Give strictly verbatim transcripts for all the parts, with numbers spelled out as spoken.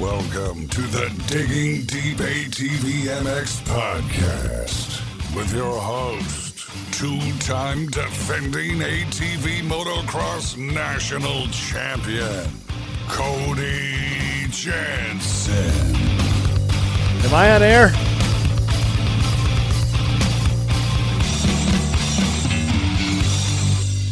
Welcome to the Digging Deep A T V M X podcast with your host, two-time defending A T V motocross national champion, Cody Jansen. Am I on air?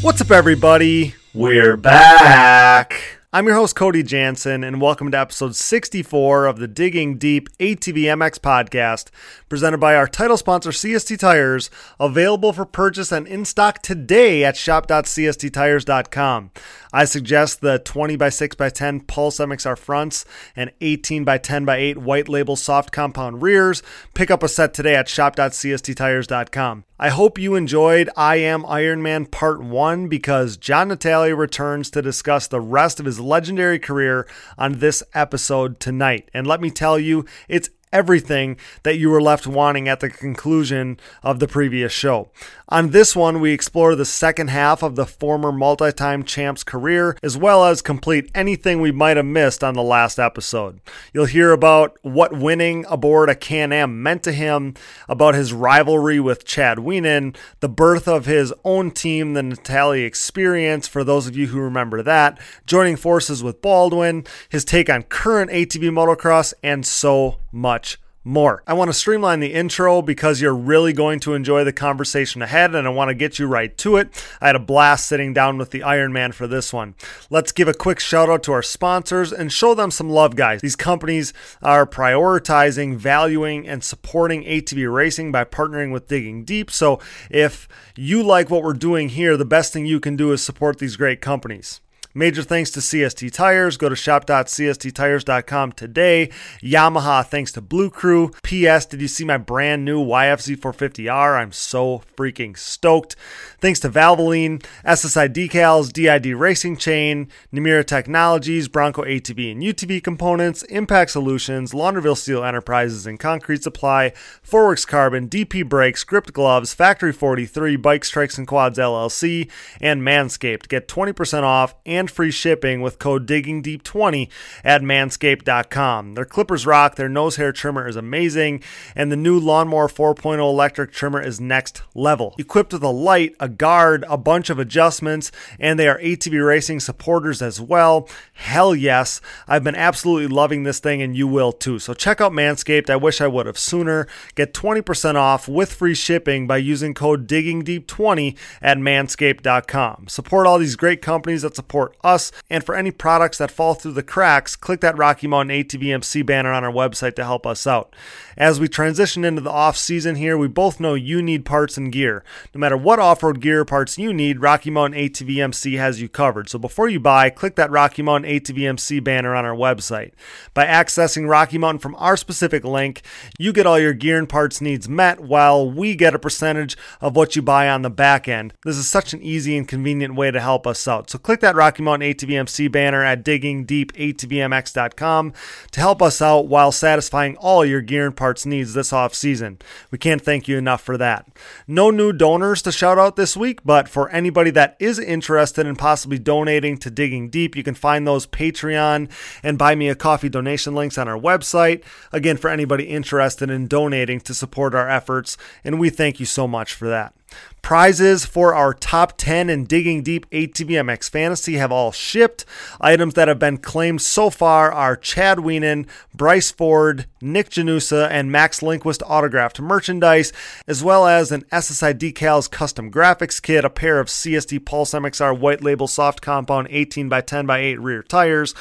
What's up, everybody? We're back. I'm your host, Cody Jansen, and welcome to episode sixty-four of the Digging Deep A T V M X podcast, presented by our title sponsor, C S T Tires, available for purchase and in stock today at shop dot c s t tires dot com. I suggest the twenty by six by ten Pulse M X R fronts and eighteen by ten by eight white label soft compound rears. Pick up a set today at shop dot c s t tires dot com. I hope you enjoyed I Am Ironman Part one, because John Natalie returns to discuss the rest of his legendary career on this episode tonight. And let me tell you, it's everything that you were left wanting at the conclusion of the previous show. On this one, we explore the second half of the former multi-time champ's career, as well as complete anything we might have missed on the last episode. You'll hear about what winning aboard a Can-Am meant to him, about his rivalry with Chad Wienen, the birth of his own team, the Natalie Experience, for those of you who remember that, joining forces with Baldwin, his take on current A T V motocross, and so much more. I want to streamline the intro because you're really going to enjoy the conversation ahead, and I want to get you right to it. I had a blast sitting down with the Iron Man for this one. Let's give a quick shout out to our sponsors and show them some love, guys. These companies are prioritizing, valuing, and supporting A T V racing by partnering with Digging Deep. So if you like what we're doing here, the best thing you can do is support these great companies. Major thanks to C S T Tires. Go to shop dot c s t tires dot com today. Yamaha, thanks to Blue Crew. P S. Did you see my brand new Y F Z four fifty R? I'm so freaking stoked. Thanks to Valvoline, S S I Decals, D I D Racing Chain, Namira Technologies, Bronco A T V and U T V Components, Impact Solutions, Launderville Steel Enterprises and Concrete Supply, four works Carbon, D P Brakes, Gript Gloves, Factory forty-three, Bike Strikes and Quads L L C, and Manscaped. Get twenty percent off and free shipping with code digging deep twenty at manscaped dot com. Their clippers rock, their nose hair trimmer is amazing, and the new Lawnmower four point oh electric trimmer is next level. Equipped with a light, a guard, a bunch of adjustments, and they are A T V racing supporters as well. Hell yes, I've been absolutely loving this thing, and you will too. So check out Manscaped. I wish I would have sooner. Get twenty percent off with free shipping by using code digging deep twenty at manscaped dot com. Support all these great companies that support us, and for any products that fall through the cracks, click that Rocky Mountain A T V M C banner on our website to help us out. As we transition into the off season here, we both know you need parts and gear. No matter what off-road gear parts you need, Rocky Mountain A T V M C has you covered. So before you buy, click that Rocky Mountain A T V M C banner on our website. By accessing Rocky Mountain from our specific link, you get all your gear and parts needs met, while we get a percentage of what you buy on the back end. This is such an easy and convenient way to help us out. So click that Rocky Rocky Mountain A T V M C banner at digging deep a t v m x dot com to help us out while satisfying all your gear and parts needs this off season. We can't thank you enough for that. No new donors to shout out this week, but for anybody that is interested in possibly donating to Digging Deep, you can find those Patreon and Buy Me a Coffee donation links on our website. Again, for anybody interested in donating to support our efforts, and we thank you so much for that. Prizes for our top ten in Digging Deep A T V M X Fantasy have all shipped. Items that have been claimed so far are Chad Wienen, Bryce Ford, Nick Janusa, and Max Lindquist autographed merchandise, as well as an S S I Decals custom graphics kit, a pair of C S T Pulse M X R white label soft compound eighteen by ten by eight rear tires,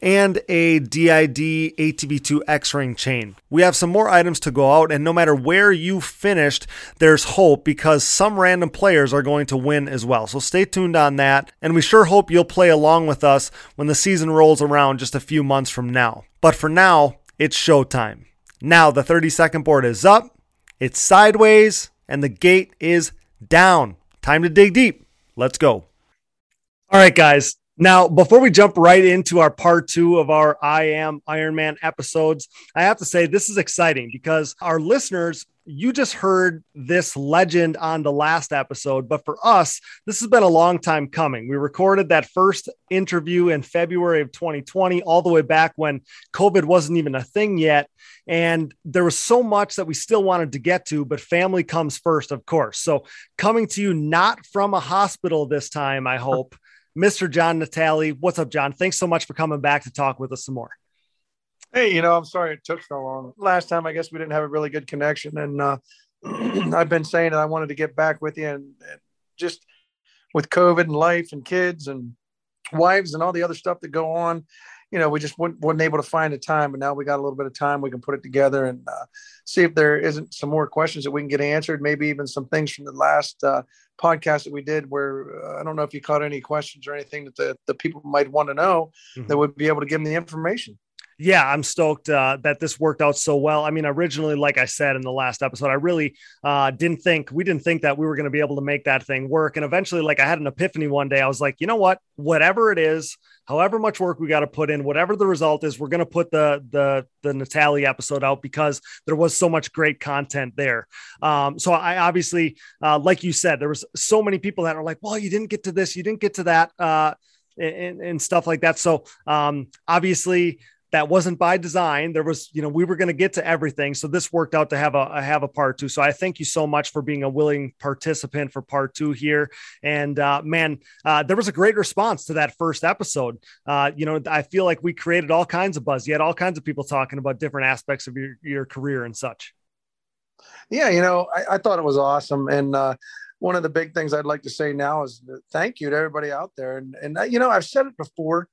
and a D I D A T V two X-Ring chain. We have some more items to go out, and no matter where you finished, there's hope, because some random players are going to win as well. So stay tuned on that, and we sure hope you'll play along with us when the season rolls around just a few months from now. But for now, it's showtime. Now the thirty second board is up, it's sideways, and the gate is down. Time to dig deep. Let's go. All right, guys. Now, before we jump right into our part two of our I Am Ironman episodes, I have to say this is exciting because our listeners you just heard this legend on the last episode, but for us, this has been a long time coming. We recorded that first interview in February of twenty twenty, all the way back when COVID wasn't even a thing yet. And there was so much that we still wanted to get to, but family comes first, of course. So coming to you, not from a hospital this time, I hope, Mister John Natalie. What's up, John? Thanks so much for coming back to talk with us some more. Hey, you know, I'm sorry it took so long. Last time, I guess we didn't have a really good connection. And uh, I've been saying that I wanted to get back with you. And, and just with COVID and life and kids and wives and all the other stuff that go on, you know, we just wouldn't, wasn't able to find a time. But now we got a little bit of time. We can put it together and uh, see if there isn't some more questions that we can get answered. Maybe even some things from the last uh, podcast that we did where uh, I don't know if you caught any questions or anything that the, the people might want to know mm-hmm. that would be able to give them the information. Yeah, I'm stoked uh, that this worked out so well. I mean, originally, like I said in the last episode, I really uh, didn't think we didn't think that we were going to be able to make that thing work. And eventually, like I had an epiphany one day. I was like, you know what, whatever it is, however much work we got to put in, whatever the result is, we're going to put the, the, the Natalie episode out because there was so much great content there. Um, so I obviously, uh, like you said, there was so many people that are like, well, you didn't get to this, you didn't get to that uh, and, and stuff like that. So um, obviously, that wasn't by design. There was, you know, we were going to get to everything. So this worked out to have a have a part two. So I thank you so much for being a willing participant for part two here. And uh, man, uh, there was a great response to that first episode. Uh, you know, I feel like we created all kinds of buzz. You had all kinds of people talking about different aspects of your, your career and such. Yeah, you know, I, I thought it was awesome. And uh, one of the big things I'd like to say now is thank you to everybody out there. And, and uh, you know, I've said it before,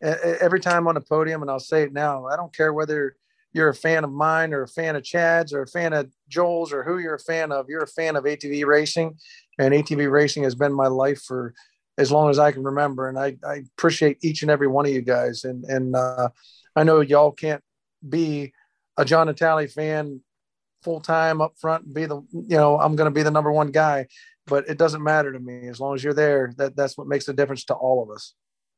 every time on the podium, and I'll say it now, I don't care whether you're a fan of mine or a fan of Chad's or a fan of Joel's or who you're a fan of, you're a fan of A T V racing, and A T V racing has been my life for as long as I can remember. And I, I appreciate each and every one of you guys. And, and uh, I know y'all can't be a John Natalie fan full time up front and be the, you know, I'm going to be the number one guy, but it doesn't matter to me. As long as you're there, that that's what makes the difference to all of us.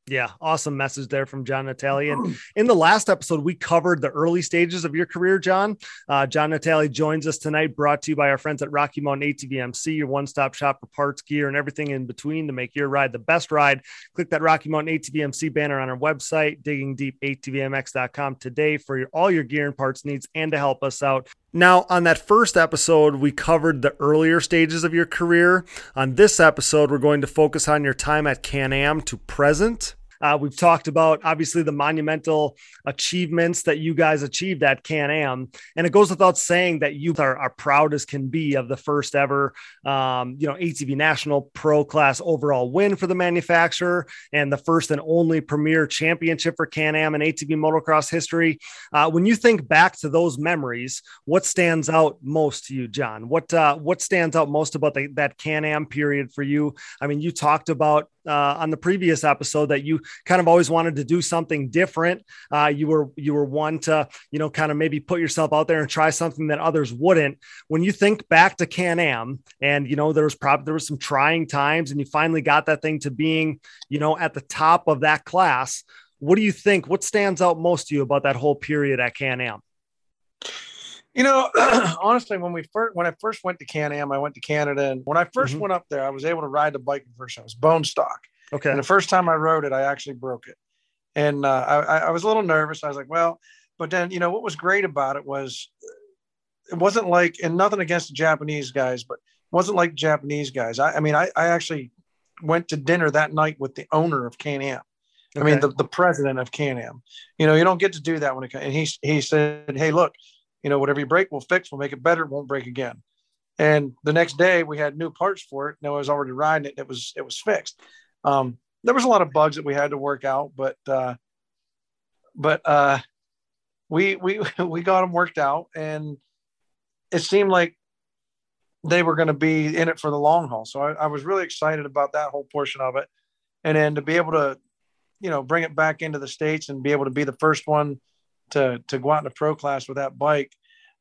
Yeah. Awesome message there from John Natalie. And in the last episode, we covered the early stages of your career, John. Uh, John Natalie joins us tonight, brought to you by our friends at Rocky Mountain A T V M C, your one-stop shop for parts, gear, and everything in between to make your ride the best ride. Click that Rocky Mountain A T V M C banner on our website, digging deep A T V M X dot com today for your, all your gear and parts needs and to help us out. Now, on that first episode, we covered the earlier stages of your career. On this episode, we're going to focus on your time at Can-Am to present. Uh, we've talked about, obviously, the monumental achievements that you guys achieved at Can-Am. And it goes without saying that you are, are proud as can be of the first ever, um, you know, A T V National Pro Class overall win for the manufacturer and the first and only premier championship for Can-Am in A T V motocross history. Uh, when you think back to those memories, what stands out most to you, John? What uh, what stands out most about the, that Can-Am period for you? I mean, you talked about Uh, on the previous episode that you kind of always wanted to do something different. Uh, you were, you were one to, you know, kind of maybe put yourself out there and try something that others wouldn't. When you think back to Can-Am and, you know, there was probably, there was some trying times and you finally got that thing to being, you know, at the top of that class. What do you think, what stands out most to you about that whole period at Can-Am? You know, honestly, when we first, when I first went to Can-Am, I went to Canada, and when I first mm-hmm. went up there, I was able to ride the bike at first. I was bone stock. Okay. And the first time I rode it, I actually broke it. And uh, I, I was a little nervous. I was like, well, but then, you know, what was great about it was it wasn't like, and nothing against the Japanese guys, but it wasn't like Japanese guys. I, I mean, I, I actually went to dinner that night with the owner of Can-Am. Okay. I mean, the, the president of Can-Am. You know, you don't get to do that when it comes. And he, he said, hey, look, you know, whatever you break, we'll fix, we'll make it better. It won't break again. And the next day we had new parts for it. No, I was already riding it. It was, it was fixed. Um, there was a lot of bugs that we had to work out, but, uh, but, uh, we, we, we got them worked out, and it seemed like they were going to be in it for the long haul. So I, I was really excited about that whole portion of it. And then to be able to, you know, bring it back into the States and be able to be the first one to, to go out in a pro class with that bike.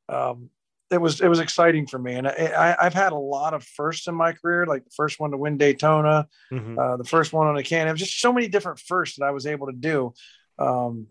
Um, it was, it was exciting for me. And I, I I've had a lot of firsts in my career, like the first one to win Daytona, mm-hmm. uh, the first one on a Can-Am, just so many different firsts that I was able to do. Um,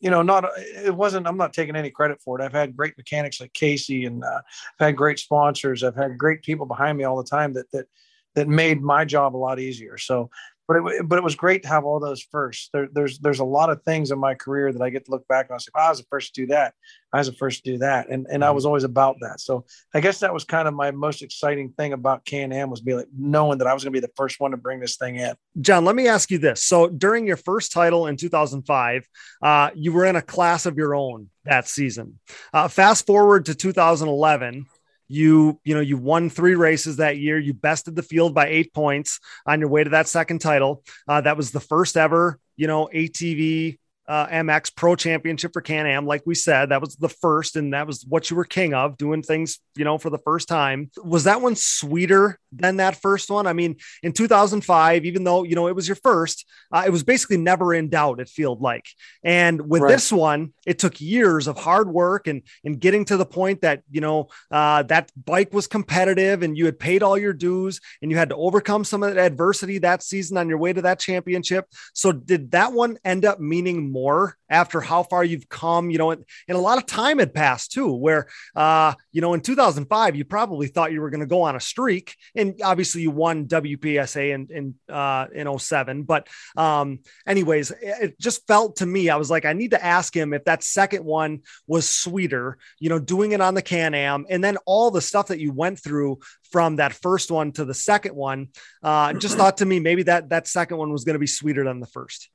you know, not, it wasn't, I'm not taking any credit for it. I've had great mechanics like Casey, and uh, I've had great sponsors. I've had great people behind me all the time that, that, that made my job a lot easier. So, but it, but it was great to have all those firsts. There, there's, there's a lot of things in my career that I get to look back and I say, oh, I was the first to do that. I was the first to do that. And, and I was always about that. So I guess that was kind of my most exciting thing about Can-Am, was be like knowing that I was going to be the first one to bring this thing in. John, let me ask you this. So during your first title in two thousand five, uh, you were in a class of your own that season. Uh, fast forward to two thousand eleven, You, you know, you won three races that year. You bested the field by eight points on your way to that second title. Uh, that was the first ever, you know, A T V uh, M X Pro Championship for Can-Am. Like we said, that was the first, and that was what you were king of, doing things, you know, for the first time. Was that one sweeter than that first one? I mean, in two thousand five, even though, you know, it was your first, uh, it was basically never in doubt, it felt like. And with right. this one, it took years of hard work and, and getting to the point that, you know, uh, that bike was competitive and you had paid all your dues and you had to overcome some of the adversity that season on your way to that championship. So did that one end up meaning more after how far you've come, you know, and, and a lot of time had passed too, where, uh, you know, in two thousand five, you probably thought you were going to go on a streak, and obviously you won W P S A in, in, uh, in oh seven. But, um, anyways, it just felt to me, I was like, I need to ask him if that second one was sweeter, you know, doing it on the Can-Am, and then all the stuff that you went through from that first one to the second one, uh, just thought to me, maybe that, that second one was going to be sweeter than the first.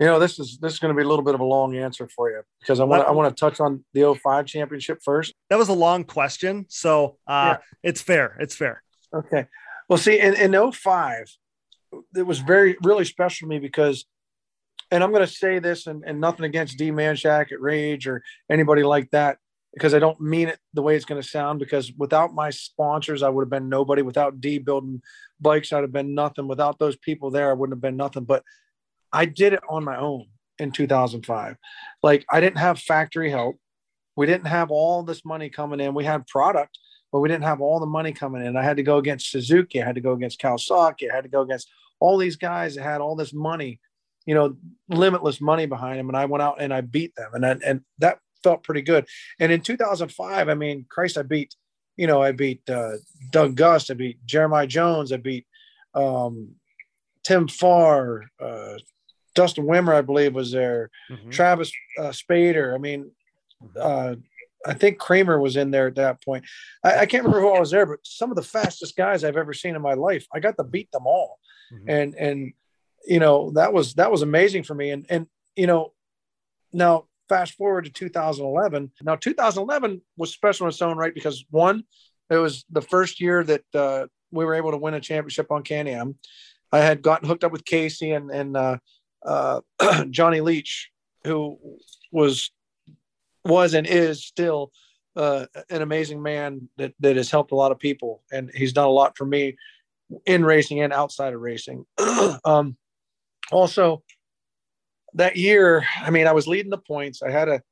You know, this is this is going to be a little bit of a long answer for you, because I want to, I want to touch on the oh five championship first. That was a long question, so uh, yeah. it's fair. It's fair. Okay. Well, see, in, in oh five, it was very really special to me because, and I'm going to say this, and, and nothing against D Manshak at Rage or anybody like that, because I don't mean it the way it's going to sound, because without my sponsors, I would have been nobody. Without D building bikes, I'd have been nothing. Without those people there, I wouldn't have been nothing. But I did it on my own in two thousand five. Like, I didn't have factory help. We didn't have all this money coming in. We had product, but we didn't have all the money coming in. I had to go against Suzuki. I had to go against Kawasaki. I had to go against all these guys that had all this money, you know, limitless money behind them. And I went out and I beat them. And I, and that felt pretty good. And in two thousand five, I mean, Christ, I beat, you know, I beat uh, Doug Gust. I beat Jeremiah Jones. I beat um, Tim Farr, uh, Dustin Wimmer, I believe, was there. Mm-hmm. Travis uh, Spader. I mean, uh, I think Kramer was in there at that point. I, I can't remember who all was there, but some of the fastest guys I've ever seen in my life. I got to beat them all. Mm-hmm. And, and, you know, that was, that was amazing for me. And, and, you know, now fast forward to two thousand eleven. Now, two thousand eleven was special in its own right, because one, it was the first year that uh, we were able to win a championship on Can-Am. I had gotten hooked up with Casey and, and, uh, uh Johnny Leach, who was was and is still uh an amazing man that that has helped a lot of people, and he's done a lot for me in racing and outside of racing. um also that year, I mean, I was leading the points. I had a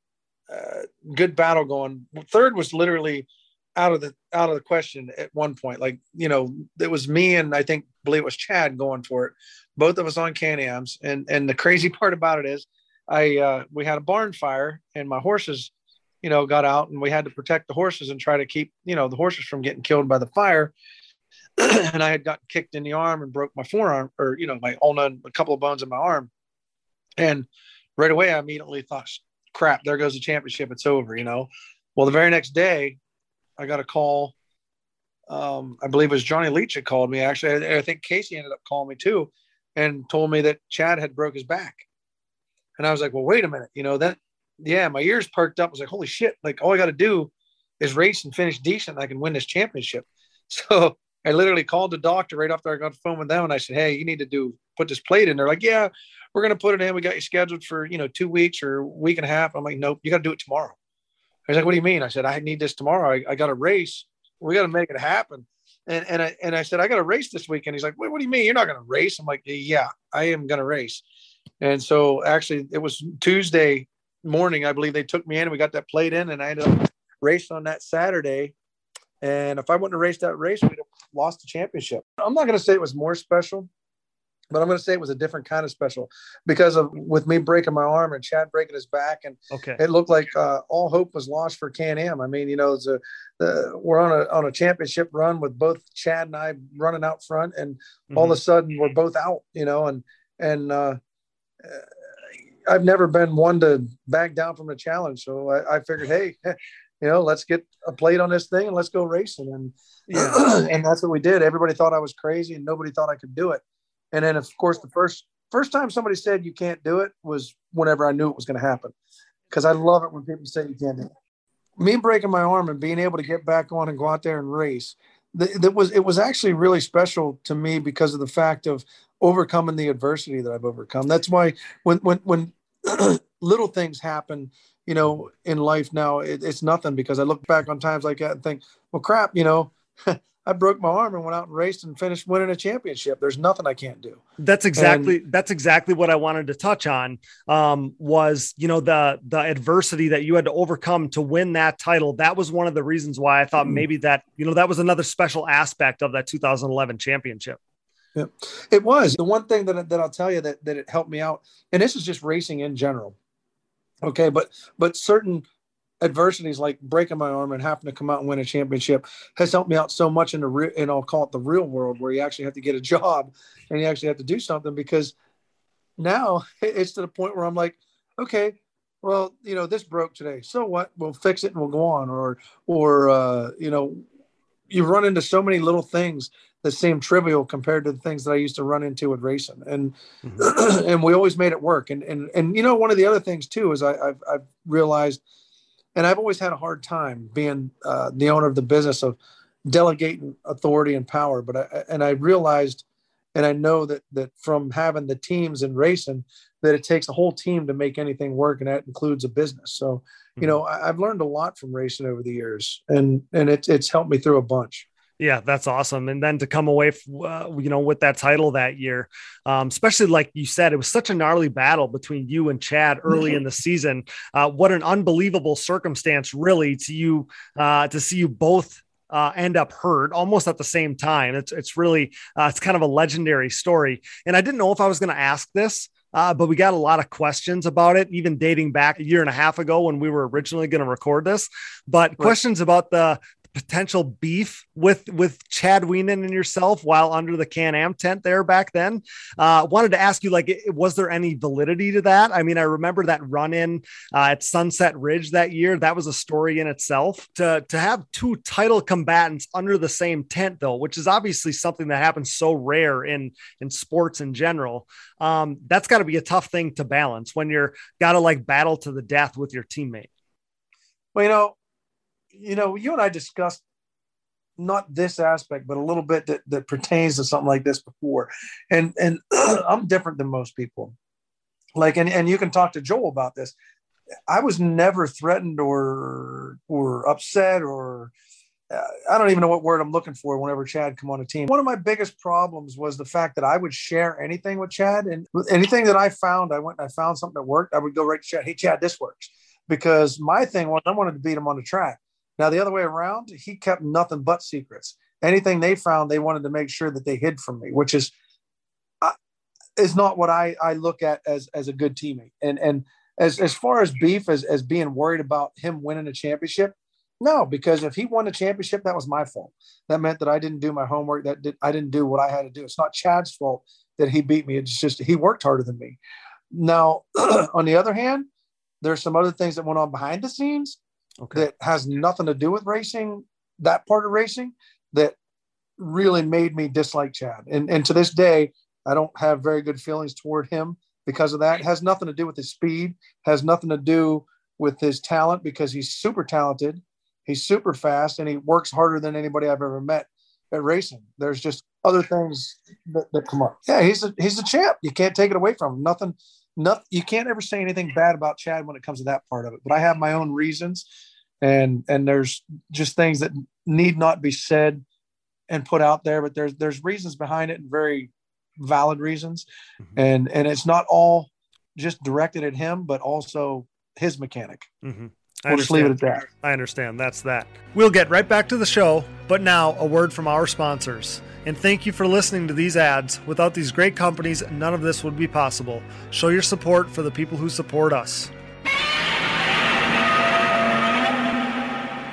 uh, good battle going. Third was literally out of the out of the question at one point. Like, you know, it was me and I think believe it was Chad going for it, both of us on Can-Ams. And and the crazy part about it is I uh we had a barn fire and my horses, you know, got out, and we had to protect the horses and try to keep, you know, the horses from getting killed by the fire. And I had gotten kicked in the arm and broke my forearm, or, you know, my all known a couple of bones in my arm. And right away I immediately thought, crap, there goes the championship, it's over, you know. Well, the very next day I got a call. Um, I believe it was Johnny Leach had called me. Actually, I, I think Casey ended up calling me too, and told me that Chad had broke his back. And I was like, well, wait a minute, you know, that, yeah, my ears perked up. I was like, holy shit. Like, all I got to do is race and finish decent, and I can win this championship. So I literally called the doctor right after I got the phone with them. And I said, hey, you need to do, put this plate in. They're like, yeah, we're going to put it in. We got you scheduled for, you know, two weeks or a week and a half. I'm like, nope, you got to do it tomorrow. I was like, what do you mean? I said, I need this tomorrow. I, I got to race. We got to make it happen. And and I and I said, I got to race this weekend. He's like, wait, what do you mean? You're not going to race? I'm like, yeah, I am going to race. And so actually it was Tuesday morning, I believe, they took me in and we got that plate in, and I ended up racing on that Saturday. And if I wouldn't have raced that race, we'd have lost the championship. I'm not going to say it was more special. But I'm going to say it was a different kind of special because of with me breaking my arm and Chad breaking his back. And okay. It looked like uh, all hope was lost for Can-Am. I mean, you know, it's a, the, we're on a on a championship run with both Chad and I running out front. And mm-hmm. all of a sudden we're both out, you know, and and uh, I've never been one to back down from a challenge. So I, I figured, hey, you know, let's get a plate on this thing and let's go racing. And, yeah. and that's what we did. Everybody thought I was crazy and nobody thought I could do it. And then, of course, the first first time somebody said you can't do it was whenever I knew it was going to happen, because I love it when people say you can't do it. Me breaking my arm and being able to get back on and go out there and race, that, that was it was actually really special to me because of the fact of overcoming the adversity that I've overcome. That's why when when when little things happen, you know, in life now, it, it's nothing, because I look back on times like that and think, well, crap, you know. I broke my arm and went out and raced and finished winning a championship. There's nothing I can't do. That's exactly, and, that's exactly what I wanted to touch on, um, was, you know, the, the adversity that you had to overcome to win that title. That was one of the reasons why I thought maybe that, you know, that was another special aspect of that two thousand eleven championship. Yeah, it was. The one thing that, that I'll tell you that, that it helped me out, and this is just racing in general. Okay. But, but certain adversities like breaking my arm and having to come out and win a championship has helped me out so much in the real, and I'll call it the real world, where you actually have to get a job and you actually have to do something, because now it's to the point where I'm like, okay, well, you know, this broke today. So what? We'll fix it and we'll go on. Or, or, uh, you know, you run into so many little things that seem trivial compared to the things that I used to run into with racing. And, mm-hmm. and we always made it work. And, and, and, you know, one of the other things too, is I, I've, I've realized, and I've always had a hard time being uh, the owner of the business of delegating authority and power. But I, and I realized, and I know that, that from having the teams and racing, that it takes a whole team to make anything work. And that includes a business. So, mm-hmm. you know, I, I've learned a lot from racing over the years, and, and it's, it's helped me through a bunch. Yeah, that's awesome. And then to come away, uh, you know, with that title that year, um, especially like you said, it was such a gnarly battle between you and Chad early mm-hmm. in the season. Uh, what an unbelievable circumstance, really, to you uh, to see you both uh, end up hurt almost at the same time. It's it's really uh, it's kind of a legendary story. And I didn't know if I was going to ask this, uh, but we got a lot of questions about it, even dating back a year and a half ago when we were originally going to record this. But right. questions about the potential beef with, with Chad Wienen and yourself while under the Can-Am tent there back then. Uh, wanted to ask you, like, was there any validity to that? I mean, I remember that run in uh, at Sunset Ridge that year. That was a story in itself. To, to have two title combatants under the same tent though, which is obviously something that happens so rare in, in sports in general. Um, that's gotta be a tough thing to balance when you're gotta like battle to the death with your teammate. Well, you know, you know, you and I discussed not this aspect, but a little bit that, that pertains to something like this before. And, and I'm different than most people. Like, and, and you can talk to Joel about this. I was never threatened or, or upset, or uh, I don't even know what word I'm looking for whenever Chad come on a team. One of my biggest problems was the fact that I would share anything with Chad, and anything that I found, I went and I found something that worked. I would go right to Chad. Hey, Chad, this works. Because my thing was, I wanted to beat him on the track. Now, the other way around, he kept nothing but secrets. Anything they found, they wanted to make sure that they hid from me, which is uh, is not what I, I look at as, as a good teammate. And and as, as far as beef, as, as being worried about him winning a championship, no, because if he won a championship, that was my fault. That meant that I didn't do my homework, that did, I didn't do what I had to do. It's not Chad's fault that he beat me. It's just he worked harder than me. Now, on the other hand, there's some other things that went on behind the scenes. Okay. That has nothing to do with racing, that part of racing, that really made me dislike Chad. And and to this day, I don't have very good feelings toward him because of that. It has nothing to do with his speed, has nothing to do with his talent, because he's super talented, he's super fast, and he works harder than anybody I've ever met at racing. There's just other things that, that come up. Yeah, he's a, he's a champ. You can't take it away from him. Nothing. Nothing, you can't ever say anything bad about Chad when it comes to that part of it, but I have my own reasons, and and there's just things that need not be said and put out there, but there's there's reasons behind it, and very valid reasons. Mm-hmm. And and it's not all just directed at him, but also his mechanic. Mm-hmm. We'll just leave it at that. I understand. That's that. We'll get right back to the show, but now a word from our sponsors. And thank you for listening to these ads. Without these great companies, none of this would be possible. Show your support for the people who support us.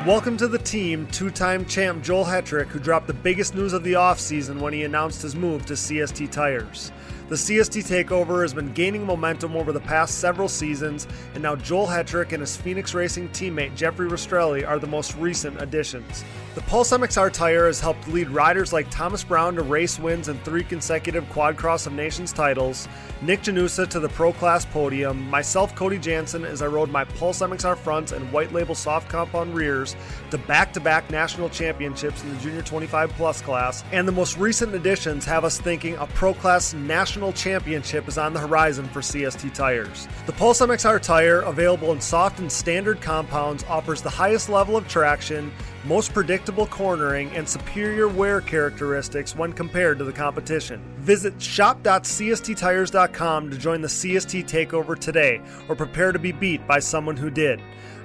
Welcome to the team, two-time champ Joel Hetrick, who dropped the biggest news of the offseason when he announced his move to C S T Tires. The C S T takeover has been gaining momentum over the past several seasons, and now Joel Hetrick and his Phoenix Racing teammate Jeffrey Rastrelli are the most recent additions. The Pulse M X R tire has helped lead riders like Thomas Brown to race wins and three consecutive Quad Cross of Nations titles, Nick Janusa to the Pro Class podium, myself Cody Jansen as I rode my Pulse M X R fronts and white label soft compound rears to back-to-back national championships in the Junior twenty-five Plus class, and the most recent additions have us thinking a Pro Class national championship is on the horizon for C S T Tires. The Pulse M X R tire, available in soft and standard compounds, offers the highest level of traction, most predictable cornering, and superior wear characteristics when compared to the competition. Visit shop dot c s t tires dot com to join the C S T takeover today, or prepare to be beat by someone who did.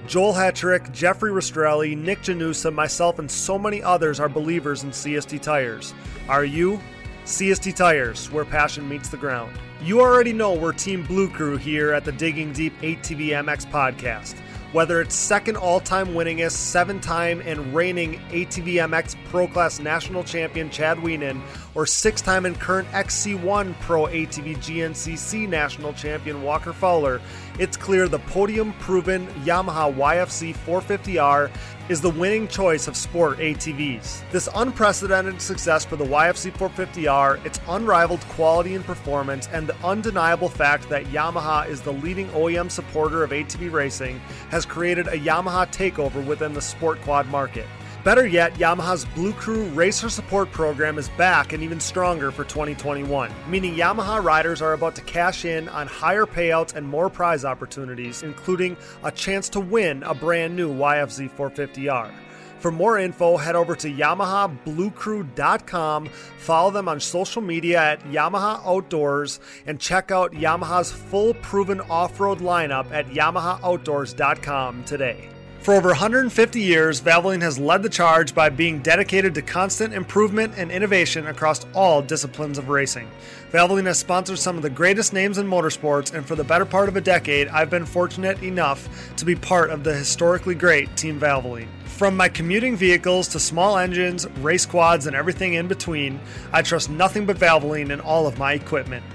Joel Hetrick, Jeffrey Rastrelli, Nick Janusa, myself, and so many others are believers in C S T Tires. Are you? C S T Tires, where passion meets the ground. You already know we're Team Blue Crew here at the Digging Deep A T V M X podcast. Whether it's second all-time winningest, seven-time and reigning A T V M X Pro Class National Champion Chad Wienen, or six-time and current X C one Pro A T V G N C C National Champion Walker Fowler, it's clear the podium-proven Yamaha Y F C four fifty R is the winning choice of sport A T Vs. This unprecedented success for the Y F C four fifty R, its unrivaled quality and performance, and the undeniable fact that Yamaha is the leading O E M supporter of A T V racing has created a Yamaha takeover within the sport quad market. Better yet, Yamaha's Blue Crew Racer Support Program is back and even stronger for twenty twenty-one, meaning Yamaha riders are about to cash in on higher payouts and more prize opportunities, including a chance to win a brand new Y F Z four fifty R. For more info, head over to yamaha blue crew dot com, follow them on social media at Yamaha Outdoors, and check out Yamaha's full proven off-road lineup at yamaha outdoors dot com today. For over one hundred fifty years, Valvoline has led the charge by being dedicated to constant improvement and innovation across all disciplines of racing. Valvoline has sponsored some of the greatest names in motorsports, and for the better part of a decade, I've been fortunate enough to be part of the historically great Team Valvoline. From my commuting vehicles to small engines, race quads, and everything in between, I trust nothing but Valvoline in all of my equipment.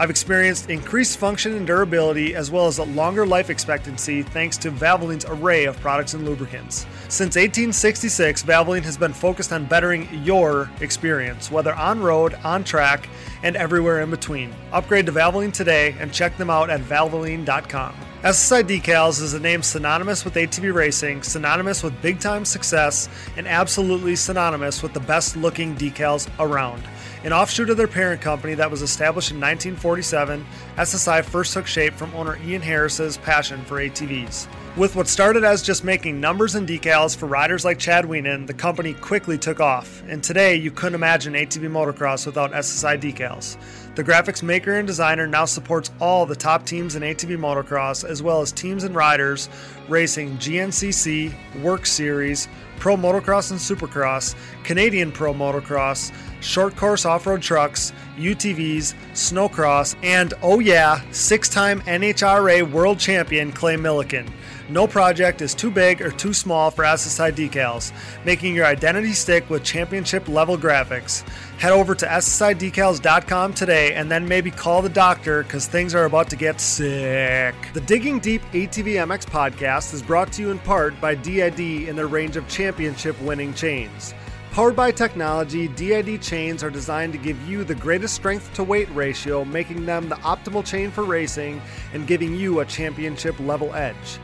I've experienced increased function and durability as well as a longer life expectancy thanks to Valvoline's array of products and lubricants. Since eighteen sixty-six, Valvoline has been focused on bettering your experience, whether on road, on track, and everywhere in between. Upgrade to Valvoline today and check them out at valvoline dot com. S S I Decals is a name synonymous with A T V racing, synonymous with big-time success, and absolutely synonymous with the best-looking decals around. An offshoot of their parent company that was established in nineteen forty-seven, S S I first took shape from owner Ian Harris's passion for A T Vs. With what started as just making numbers and decals for riders like Chad Wienen, the company quickly took off, and today you couldn't imagine A T V motocross without S S I Decals. The graphics maker and designer now supports all the top teams in A T V motocross, as well as teams and riders racing G N C C, Work Series, Pro Motocross and Supercross, Canadian Pro Motocross, short course off-road trucks, U T Vs, snowcross, and, oh yeah, six-time N H R A world champion Clay Milliken. No project is too big or too small for S S I Decals, making your identity stick with championship-level graphics. Head over to S S I decals dot com today and then maybe call the doctor because things are about to get sick. The Digging Deep A T V M X podcast is brought to you in part by D I D and their range of championship-winning chains. Powered by technology, D I D chains are designed to give you the greatest strength-to-weight ratio, making them the optimal chain for racing and giving you a championship-level edge.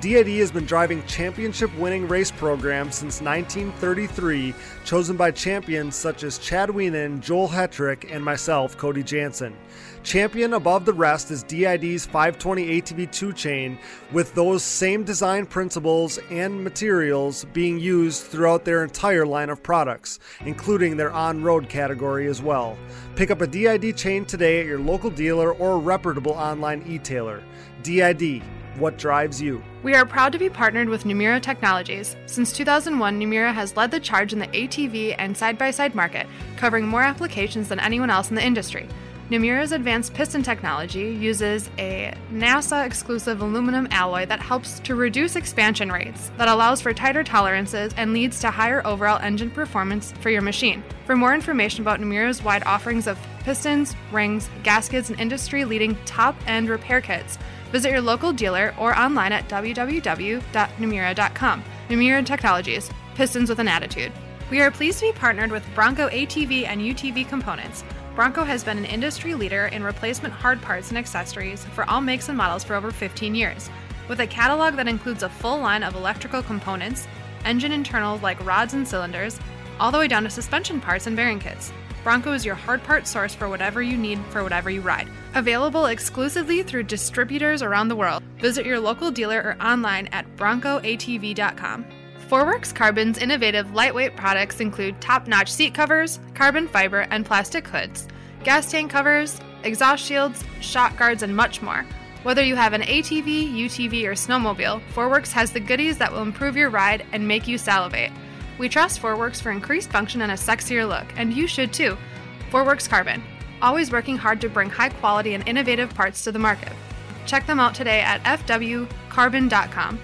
D I D has been driving championship-winning race programs since nineteen thirty-three, chosen by champions such as Chad Wienen, Joel Hetrick, and myself, Cody Jansen. Champion above the rest is D I D's five twenty A T V two chain, with those same design principles and materials being used throughout their entire line of products, including their on-road category as well. Pick up a D I D chain today at your local dealer or a reputable online e-tailer. D I D. what drives you. We are proud to be partnered with Numira Technologies. Since two thousand one, Numira has led the charge in the A T V and side-by-side market, covering more applications than anyone else in the industry. Numira's advanced piston technology uses a NASA-exclusive aluminum alloy that helps to reduce expansion rates, that allows for tighter tolerances, and leads to higher overall engine performance for your machine. For more information about Numira's wide offerings of pistons, rings, gaskets, and industry-leading top-end repair kits, visit your local dealer or online at w w w dot numira dot com. Numira Technologies, pistons with an attitude. We are pleased to be partnered with Bronco A T V and U T V Components. Bronco has been an industry leader in replacement hard parts and accessories for all makes and models for over fifteen years. With a catalog that includes a full line of electrical components, engine internals like rods and cylinders, all the way down to suspension parts and bearing kits, Bronco is your hard part source for whatever you need for whatever you ride. Available exclusively through distributors around the world. Visit your local dealer or online at bronco a t v dot com. four works Carbon's innovative lightweight products include top-notch seat covers, carbon fiber and plastic hoods, gas tank covers, exhaust shields, shock guards, and much more. Whether you have an A T V, U T V, or snowmobile, four works has the goodies that will improve your ride and make you salivate. We trust four works for increased function and a sexier look, and you should too. four works Carbon, always working hard to bring high-quality and innovative parts to the market. Check them out today at f w carbon dot com.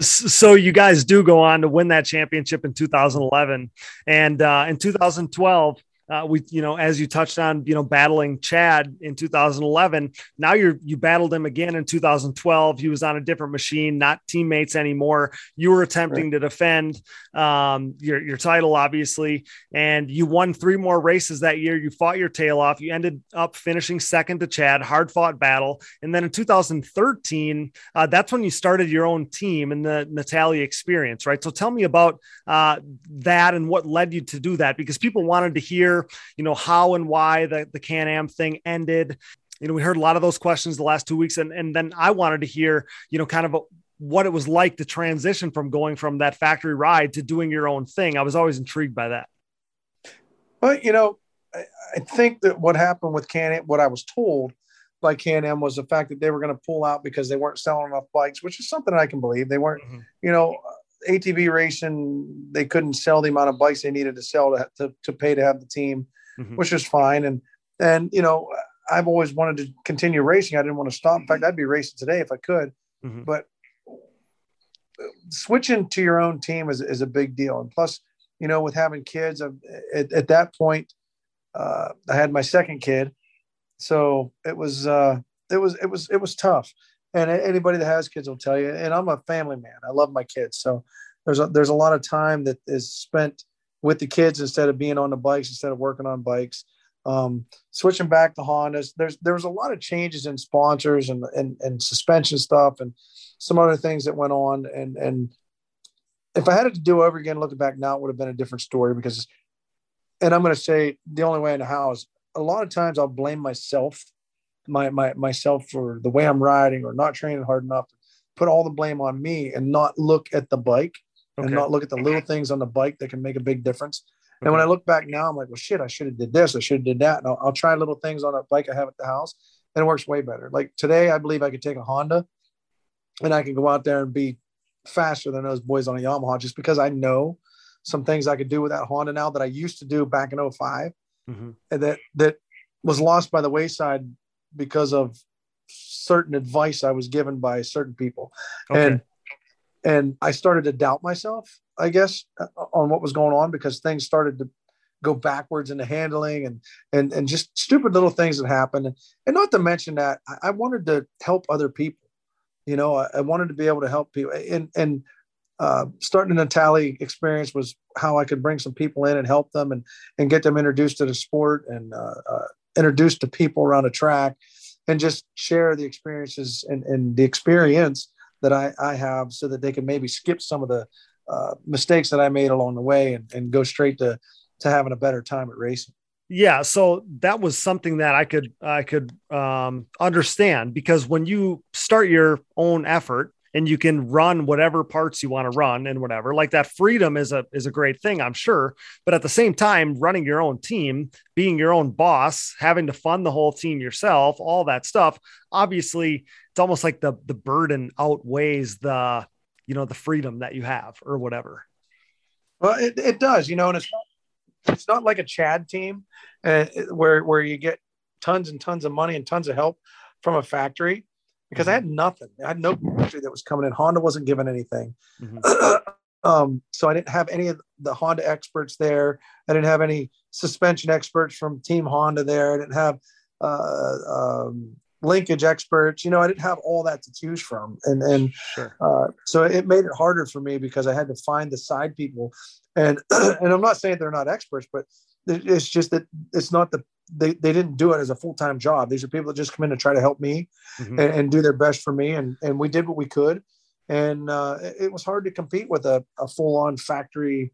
So you guys do go on to win that championship in two thousand eleven, and uh, in two thousand twelve, uh, we, you know, as you touched on, you know, battling Chad in two thousand eleven. Now you're you battled him again in two thousand twelve. He was on a different machine, not teammates anymore. You were attempting right. to defend um, your your title, obviously, and you won three more races that year. You fought your tail off. You ended up finishing second to Chad, hard fought battle. And then in two thousand thirteen, uh, that's when you started your own team and the Natalie Experience, right? So tell me about uh, that and what led you to do that, because people wanted to hear, you know, how and why the, the Can-Am thing ended. You know, we heard a lot of those questions the last two weeks. And, and then I wanted to hear, you know, kind of a, what it was like to transition from going from that factory ride to doing your own thing. I was always intrigued by that. Well, you know, I, I think that what happened with Can-Am, what I was told by Can-Am, was the fact that they were going to pull out because they weren't selling enough bikes, which is something I can believe. They weren't, mm-hmm. you know, A T V racing, they couldn't sell the amount of bikes they needed to sell to, to, to pay to have the team, mm-hmm. which is fine. And, and, you know, I've always wanted to continue racing. I didn't want to stop. In fact, I'd be racing today if I could, mm-hmm. but switching to your own team is, is a big deal. And plus, you know, with having kids at, at that point, uh, I had my second kid. So it was, uh, it was, it was, it was tough. And anybody that has kids will tell you, and I'm a family man. I love my kids. So there's a, there's a lot of time that is spent with the kids instead of being on the bikes, instead of working on bikes, um, switching back to Hondas. There's, there was a lot of changes in sponsors and, and, and suspension stuff and some other things that went on. And, and if I had it to do over again, looking back now, it would have been a different story because, and I'm going to say the only way in the house, a lot of times I'll blame myself my, my, myself for the way I'm riding or not training hard enough, put all the blame on me and not look at the bike okay. and not look at the little things on the bike that can make a big difference. Okay. And when I look back now, I'm like, well, shit, I should have did this. I should have did that. And I'll, I'll try little things on a bike I have at the house, and it works way better. Like today, I believe I could take a Honda and I can go out there and be faster than those boys on a Yamaha, just because I know some things I could do with that Honda now that I used to do back in oh five mm-hmm. and that, that was lost by the wayside because of certain advice I was given by certain people. Okay. And, and I started to doubt myself, I guess, on what was going on, because things started to go backwards in the handling and, and, and just stupid little things that happened. And, and not to mention that I, I wanted to help other people, you know, I, I wanted to be able to help people, and, and, uh, starting an Italian experience was how I could bring some people in and help them and, and get them introduced to the sport and, uh, uh introduced to people around a track and just share the experiences and, and the experience that I, I have, so that they can maybe skip some of the uh, mistakes that I made along the way and, and go straight to, to having a better time at racing. Yeah. So that was something that I could, I could um, understand, because when you start your own effort, and you can run whatever parts you want to run and whatever, like that freedom is a, is a great thing, I'm sure. But at the same time, running your own team, being your own boss, having to fund the whole team yourself, all that stuff, obviously it's almost like the, the burden outweighs the, you know, the freedom that you have or whatever. Well, it, it does, you know, and it's not, it's not like a Chad team uh, where, where you get tons and tons of money and tons of help from a factory, because I had nothing. I had no factory that was coming in. Honda wasn't given anything. Mm-hmm. Um, so I didn't have any of the Honda experts there. I didn't have any suspension experts from Team Honda there. I didn't have uh, um, linkage experts. You know, I didn't have all that to choose from. And, and sure. uh, so it made it harder for me because I had to find the side people. And and I'm not saying they're not experts, but it's just that it's not the, they, they didn't do it as a full-time job. These are people that just come in to try to help me mm-hmm. and, and do their best for me. And, and we did what we could. And uh, it was hard to compete with a, a full-on factory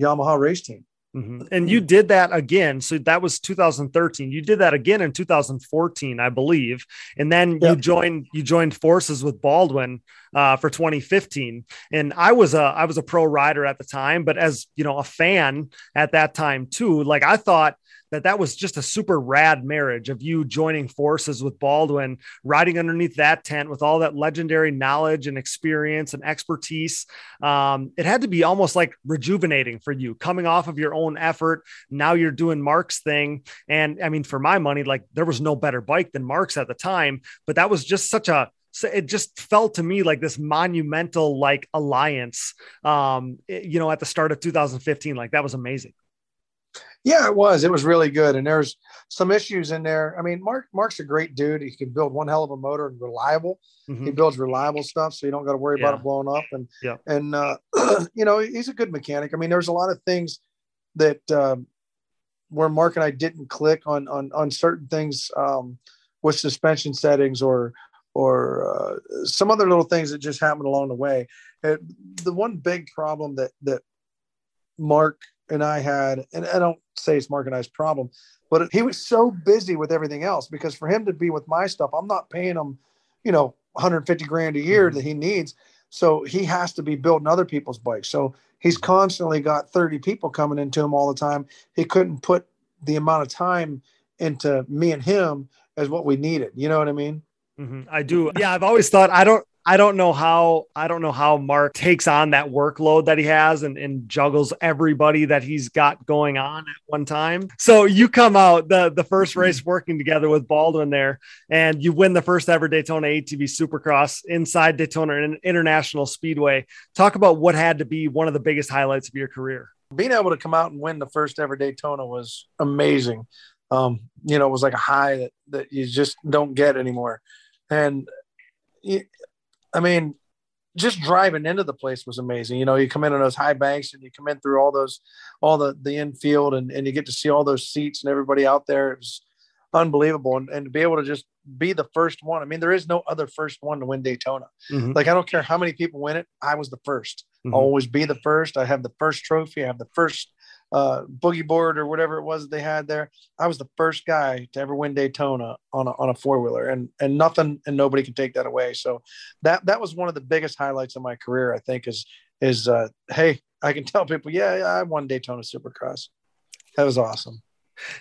Yamaha race team. Mm-hmm. And you did that again. So that was two thousand thirteen. You did that again in two thousand fourteen, I believe. And then yep. you joined, you joined forces with Baldwin uh, for twenty fifteen. And I was a, I was a pro rider at the time, but as you know, a fan at that time too, like I thought that that was just a super rad marriage of you joining forces with Baldwin, riding underneath that tent with all that legendary knowledge and experience and expertise. Um, it had to be almost like rejuvenating for you coming off of your own effort. Now you're doing Mark's thing. And I mean, for my money, like there was no better bike than Mark's at the time, but that was just such a, so it just felt to me like this monumental, like alliance, um, it, you know, at the start of two thousand fifteen, like that was amazing. Yeah, it was. It was really good. And there's some issues in there. I mean, Mark, Mark's a great dude. He can build one hell of a motor and reliable. Mm-hmm. He builds reliable stuff. So you don't got to worry yeah. about it blowing up. And, yeah. and uh, you know, he's a good mechanic. I mean, there's a lot of things that um, where Mark and I didn't click on, on, on certain things um, with suspension settings or, or uh, some other little things that just happened along the way. It, the one big problem that, that Mark and I had, and I don't say it's Mark and I's problem, but he was so busy with everything else, because for him to be with my stuff, I'm not paying him, you know, one hundred fifty grand a year that he needs. So he has to be building other people's bikes. So he's constantly got thirty people coming into him all the time. He couldn't put the amount of time into me and him as what we needed. You know what I mean? Mm-hmm. I do. Yeah. I've always thought, I don't, I don't know how, I don't know how Mark takes on that workload that he has and, and juggles everybody that he's got going on at one time. So you come out the, the first race working together with Baldwin there, and you win the first ever Daytona A T V Supercross inside Daytona International Speedway. Talk about what had to be one of the biggest highlights of your career. Being able to come out and win the first ever Daytona was amazing. Um, you know, it was like a high that, that you just don't get anymore. And it, I mean, just driving into the place was amazing. You know, you come in on those high banks and you come in through all those, all the, the infield and, and you get to see all those seats and everybody out there. It was unbelievable. And, and to be able to just be the first one. I mean, there is no other first one to win Daytona. Mm-hmm. Like, I don't care how many people win it. I was the first. Mm-hmm. I'll always be the first. I have the first trophy. I have the first uh, boogie board or whatever it was they had there. I was the first guy to ever win Daytona on a, on a four-wheeler, and, and nothing and nobody can take that away. So that, that was one of the biggest highlights of my career, I think, is, is uh, hey, I can tell people, yeah, yeah, I won Daytona Supercross. That was awesome.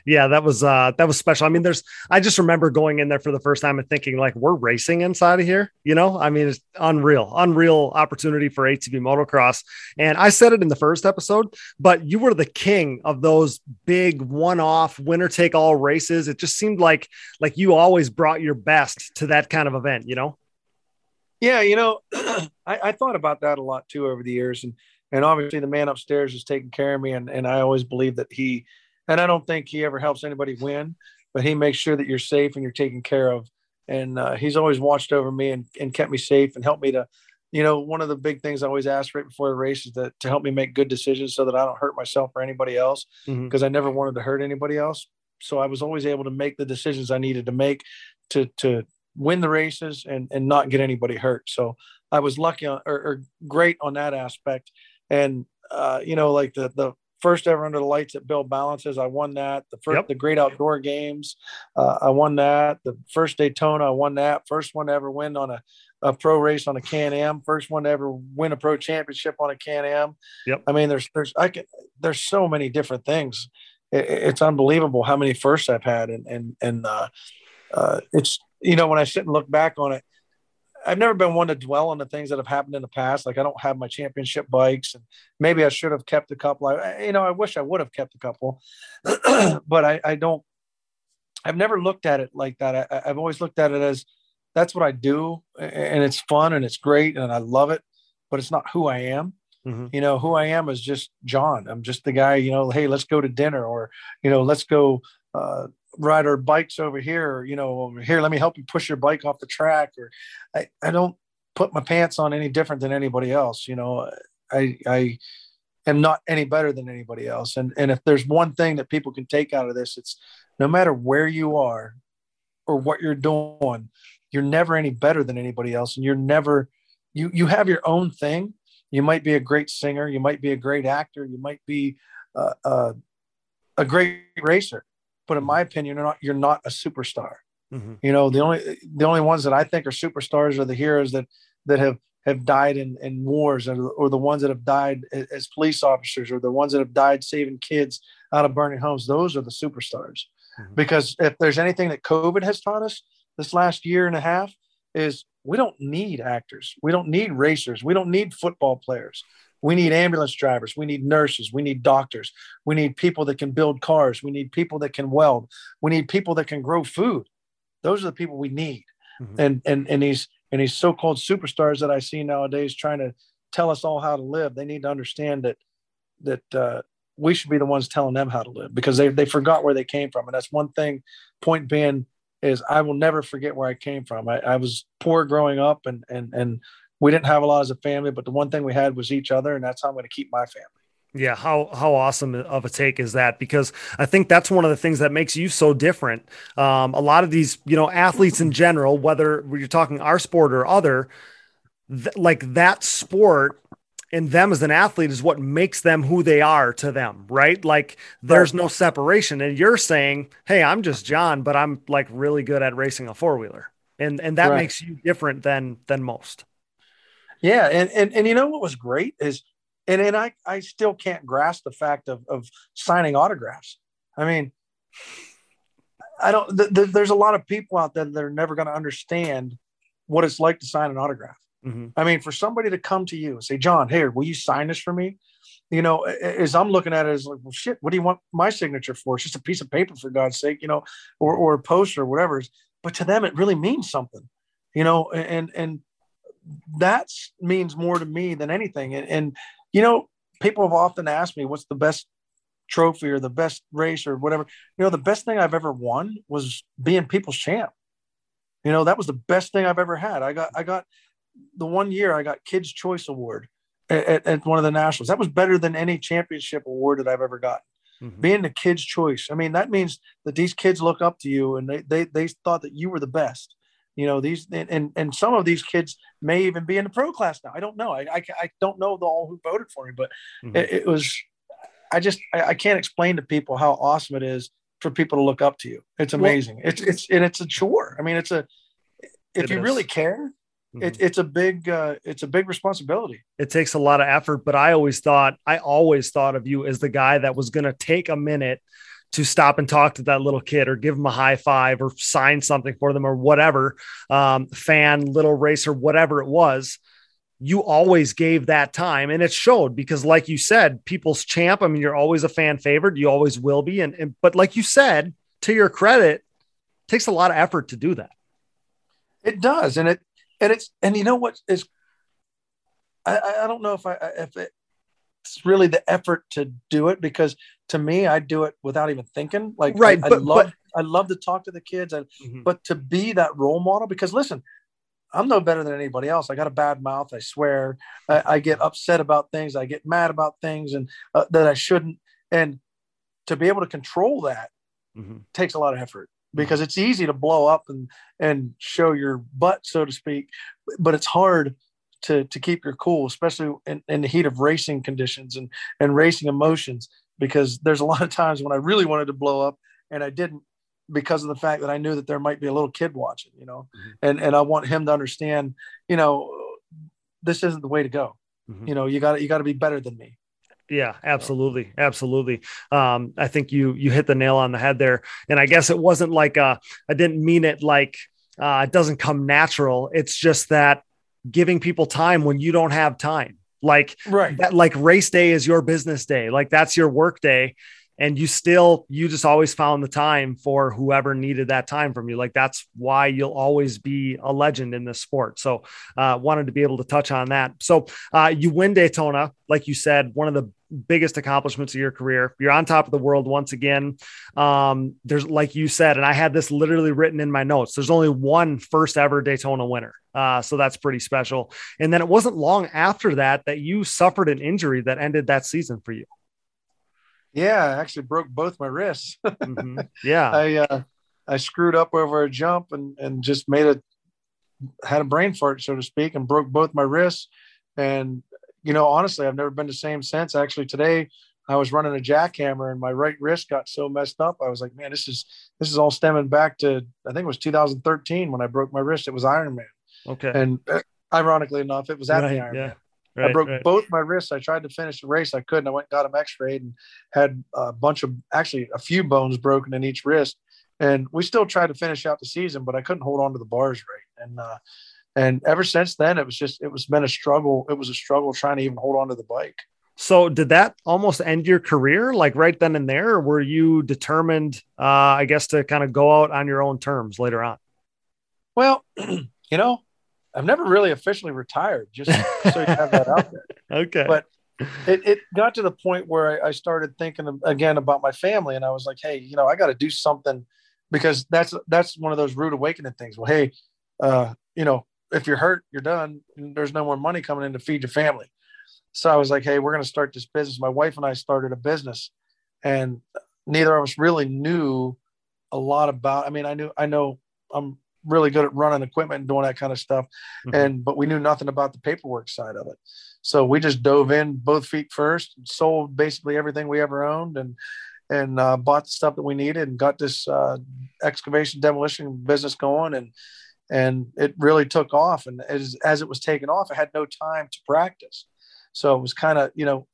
Yeah, that was, uh, that was special. I mean, there's, I just remember going in there for the first time and thinking like, we're racing inside of here, you know, I mean, it's unreal, unreal opportunity for A T V motocross. And I said it in the first episode, but you were the king of those big one-off winner take all races. It just seemed like, like you always brought your best to that kind of event, you know? Yeah. You know, I, I thought about that a lot too, over the years. And, and obviously the man upstairs is taking care of me. And, and I always believe that he, and I don't think he ever helps anybody win, but he makes sure that you're safe and you're taken care of. And uh, he's always watched over me and, and kept me safe and helped me to, you know, one of the big things I always ask right before a race is that to help me make good decisions so that I don't hurt myself or anybody else, because mm-hmm. I never wanted to hurt anybody else. So I was always able to make the decisions I needed to make to, to win the races and, and not get anybody hurt. So I was lucky on, or, or great on that aspect. And, uh, you know, like the, the, first ever under the lights at Bill Balance's, I won that. The first, yep. the great outdoor games, uh, I won that. The first Daytona, I won that. First one to ever win on a, a pro race on a Can-Am. First one to ever win a pro championship on a Can-Am. Yep. I mean, there's there's I can there's so many different things. It, it's unbelievable how many firsts I've had, and and and uh, uh, it's, you know, when I sit and look back on it, I've never been one to dwell on the things that have happened in the past. Like, I don't have my championship bikes, and maybe I should have kept a couple. I, you know, I wish I would have kept a couple, but I, I don't, I've never looked at it like that. I, I've always looked at it as that's what I do, and it's fun and it's great and I love it, but it's not who I am. Mm-hmm. You know, who I am is just John. I'm just the guy, you know, hey, let's go to dinner, or, you know, let's go, uh, ride our bikes over here, or, you know, over here, let me help you push your bike off the track. Or I, I don't put my pants on any different than anybody else. You know, I, I am not any better than anybody else. And, and if there's one thing that people can take out of this, it's no matter where you are or what you're doing, you're never any better than anybody else. And you're never, you, you have your own thing. You might be a great singer. You might be a great actor. You might be uh, uh, a great racer. But in my opinion, you're not, you're not a superstar. Mm-hmm. You know, the only, the only ones that I think are superstars are the heroes that, that have, have died in, in wars, or, or the ones that have died as police officers, or the ones that have died saving kids out of burning homes. Those are the superstars. Mm-hmm. Because if there's anything that COVID has taught us this last year and a half, is we don't need actors. We don't need racers. We don't need football players. We need ambulance drivers. We need nurses. We need doctors. We need people that can build cars. We need people that can weld. We need people that can grow food. Those are the people we need. Mm-hmm. And, and, and these, and these so-called superstars that I see nowadays trying to tell us all how to live, they need to understand that, that, uh, we should be the ones telling them how to live, because they, they forgot where they came from. And that's one thing, point being, is I will never forget where I came from. I, I was poor growing up, and, and, and, we didn't have a lot as a family, but the one thing we had was each other, and that's how I'm going to keep my family. Yeah. How, how awesome of a take is that? Because I think that's one of the things that makes you so different. Um, a lot of these, you know, athletes in general, whether you're talking our sport or other, th- like that sport and them as an athlete is what makes them who they are to them. Right. Like there's no separation, and you're saying, hey, I'm just John, but I'm like really good at racing a four wheeler. And, and that right. makes you different than, than most. Yeah. And, and, and, you know, what was great is, and, and I, I still can't grasp the fact of, of signing autographs. I mean, I don't, th- th- there's a lot of people out there that are never going to understand what it's like to sign an autograph. Mm-hmm. I mean, for somebody to come to you and say, John, here, will you sign this for me? You know, as I'm looking at it, as like, well, shit, what do you want my signature for? It's just a piece of paper, for God's sake, you know, or, or a poster or whatever. But to them, it really means something, you know, and, and, that means more to me than anything. And, and, you know, people have often asked me, what's the best trophy or the best race or whatever? You know, the best thing I've ever won was being people's champ. You know, that was the best thing I've ever had. I got, I got the one year I got Kids' Choice Award at, at, at one of the nationals. That was better than any championship award that I've ever gotten. Mm-hmm. Being the kid's choice. I mean, that means that these kids look up to you, and they, they, they thought that you were the best. You know, these, and, and some of these kids may even be in the pro class now. I don't know. I, I, I don't know the all who voted for me, but mm-hmm. it, it was, I just, I, I can't explain to people how awesome it is for people to look up to you. It's amazing. Well, it's, it's, and it's a chore. I mean, it's a, if it you is. really care, mm-hmm. it, it's a big, uh, it's a big responsibility. It takes a lot of effort, but I always thought, I always thought of you as the guy that was going to take a minute to stop and talk to that little kid, or give them a high five, or sign something for them, or whatever, um, fan, little racer, whatever it was. You always gave that time, and it showed, because like you said, people's champ. I mean, you're always a fan favorite. You always will be. And, and, but like you said, to your credit, it takes a lot of effort to do that. It does. And it, and it's, and you know what is, I, I don't know if I, if it, it's really the effort to do it, because to me, I do it without even thinking. Like, right, I, I but, love, but, I love to talk to the kids, I, mm-hmm. but to be that role model, because listen, I'm no better than anybody else. I got a bad mouth. I swear. I, I get upset about things. I get mad about things, and uh, that I shouldn't. And to be able to control that mm-hmm. takes a lot of effort, because it's easy to blow up and, and show your butt, so to speak, but it's hard to, to keep your cool, especially in, in the heat of racing conditions and, and racing emotions, because there's a lot of times when I really wanted to blow up and I didn't, because of the fact that I knew that there might be a little kid watching, you know, mm-hmm. and, and I want him to understand, you know, this isn't the way to go. Mm-hmm. You know, you gotta, you gotta be better than me. Yeah, absolutely. Absolutely. Um, I think you, you hit the nail on the head there. And I guess it wasn't like, uh, I didn't mean it like, Uh, it doesn't come natural. It's just that giving people time when you don't have time, like, right. that, like race day is your business day. Like that's your work day. And you still, you just always found the time for whoever needed that time from you. Like that's why you'll always be a legend in this sport. So uh, wanted to be able to touch on that. So uh, you win Daytona, like you said, one of the biggest accomplishments of your career. You're on top of the world once again. Um, there's, like you said, and I had this literally written in my notes, there's only one first ever Daytona winner. Uh, so that's pretty special. And then it wasn't long after that, that you suffered an injury that ended that season for you. Yeah, I actually broke both my wrists. Mm-hmm. Yeah. I, uh, I screwed up over a jump and, and just made a, had a brain fart, so to speak, and broke both my wrists. And, you know, honestly, I've never been the same since. Actually today I was running a jackhammer and my right wrist got so messed up. I was like, man, this is, this is all stemming back to, I think it was two thousand thirteen when I broke my wrist. It was Ironman. Okay. And uh, ironically enough, it was at right, the Ironman. Yeah. Right, I broke right. both my wrists. I tried to finish the race. I couldn't. I went and got them x-rayed and had a bunch of, actually a few bones broken in each wrist. And we still tried to finish out the season, but I couldn't hold on to the bars right. And, uh, and ever since then, it was just, it was been a struggle. It was a struggle trying to even hold on to the bike. So did that almost end your career? Like right then and there, or were you determined, uh, I guess, to kind of go out on your own terms later on? Well, you know, I've never really officially retired, just so you have that out there. Okay. But it, it got to the point where I, I started thinking again about my family, and I was like, hey, you know, I got to do something, because that's, that's one of those rude awakening things. Well, hey, uh, you know, if you're hurt, you're done. There's no more money coming in to feed your family. So I was like, hey, we're going to start this business. My wife and I started a business, and neither of us really knew a lot about, I mean, I knew, I know I'm really good at running equipment and doing that kind of stuff. Mm-hmm. And, but we knew nothing about the paperwork side of it. So we just dove in both feet first, and sold basically everything we ever owned, and, and uh, bought the stuff that we needed, and got this uh, excavation demolition business going. And, and it really took off. And as, as it was taking off, I had no time to practice. So it was kind of, you know,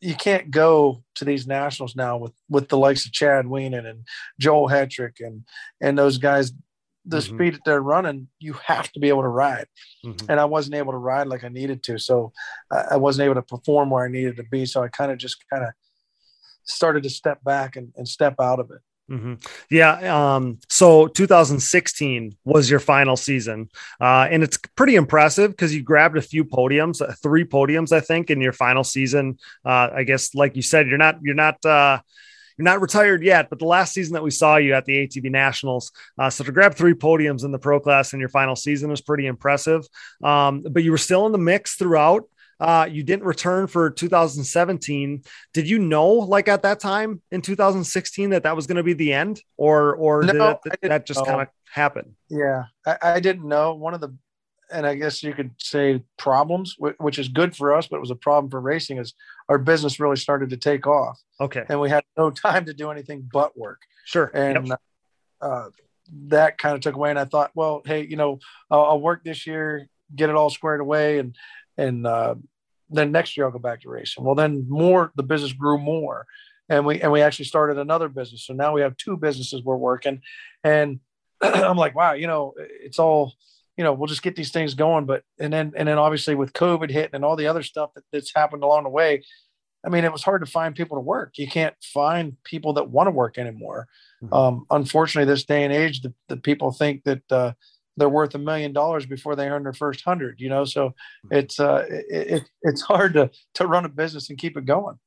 you can't go to these nationals now with, with the likes of Chad Wienen and Joel Hetrick and, and those guys, the mm-hmm. speed that they're running, you have to be able to ride. Mm-hmm. And I wasn't able to ride like I needed to. So I wasn't able to perform where I needed to be. So I kind of just kind of started to step back and, and step out of it. Mm-hmm. Yeah. Um, so two thousand sixteen was your final season. Uh, and it's pretty impressive because you grabbed a few podiums, uh, three podiums, I think, in your final season. Uh, I guess, like you said, you're not, you're not, uh, you're not retired yet, but the last season that we saw you at the A T V Nationals. Uh, so to grab three podiums in the pro class in your final season was pretty impressive. Um, but you were still in the mix throughout. Uh, you didn't return for two thousand seventeen. Did you know, like at that time in two thousand sixteen, that that was going to be the end, or, or no, did that, did that just kind of happen? Yeah, I, I didn't know. One of the, and I guess you could say problems, w- which is good for us, but it was a problem for racing, is our business really started to take off. Okay. And we had no time to do anything but work. Sure. And, yep. uh, that kind of took away. And I thought, well, hey, you know, I'll, I'll work this year, get it all squared away. And, and, uh, then next year I'll go back to racing. Well, then more, the business grew more, and we, and we actually started another business. So now we have two businesses we're working, and I'm like, wow, you know, it's all, you know, we'll just get these things going. But, and then, and then obviously with COVID hitting and all the other stuff that, that's happened along the way, I mean, it was hard to find people to work. You can't find people that want to work anymore. Mm-hmm. Um, unfortunately, this day and age, the, the people think that, uh, they're worth a million dollars before they earn their first hundred, you know? So it's, uh, it, it, it's hard to, to run a business and keep it going.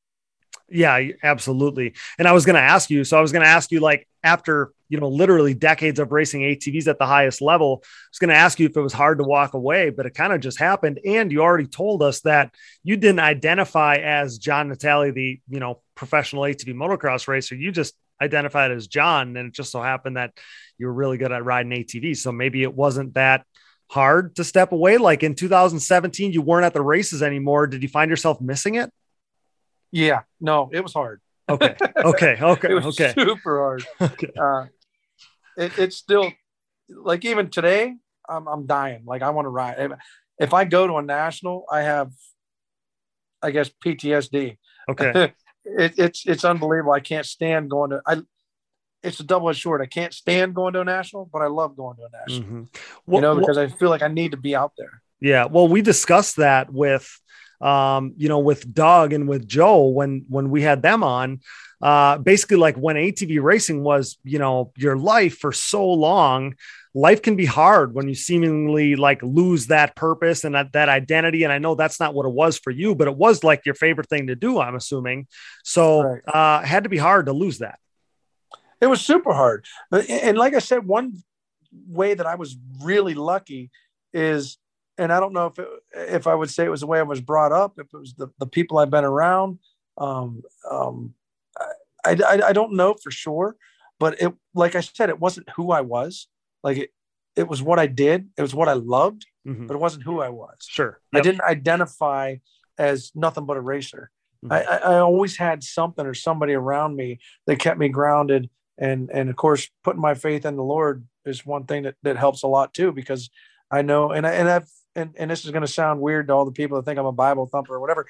Yeah, absolutely. And I was going to ask you, so I was going to ask you, like, after, you know, literally decades of racing A T Vs at the highest level, I was going to ask you if it was hard to walk away, but it kind of just happened. And you already told us that you didn't identify as John Natalie, the, you know, professional A T V motocross racer. You just identified as John, and it just so happened that you were really good at riding A T Vs. So maybe it wasn't that hard to step away. Like in two thousand seventeen, you weren't at the races anymore. Did you find yourself missing it? Yeah, no, it was hard. Okay. Okay. Okay. It was okay. Super hard. Okay. Uh, it, it's still like, even today I'm, I'm dying. Like I want to ride. If I go to a national, I have, I guess, P T S D. Okay. It, it's, it's unbelievable. I can't stand going to, I, it's a double-edged sword. I can't stand going to a national, but I love going to a national, mm-hmm. well, you know, because well, I feel like I need to be out there. Yeah. Well, we discussed that with, um, you know, with Doug and with Joe when, when we had them on, uh, basically like when A T V racing was, you know, your life for so long, life can be hard when you seemingly like lose that purpose and that, that identity. And I know that's not what it was for you, but it was like your favorite thing to do, I'm assuming. So, right. uh, had to be hard to lose that. It was super hard. And like I said, one way that I was really lucky is, and I don't know if it, if I would say it was the way I was brought up, if it was the, the people I've been around. Um, um, I, I, I don't know for sure, but it, like I said, it wasn't who I was. Like it, it was what I did. It was what I loved, mm-hmm. but it wasn't who I was. Sure. Yep. I didn't identify as nothing but a racer. Mm-hmm. I, I always had something or somebody around me that kept me grounded. And, and of course, putting my faith in the Lord is one thing that, that helps a lot too, because I know, and I, and I've, and, and this is going to sound weird to all the people that think I'm a Bible thumper or whatever,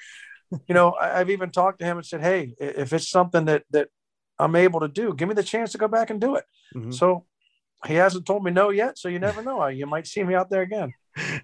you know, I, I've even talked to him and said, hey, if it's something that, that I'm able to do, give me the chance to go back and do it. Mm-hmm. So he hasn't told me no yet. So you never know. You might see me out there again.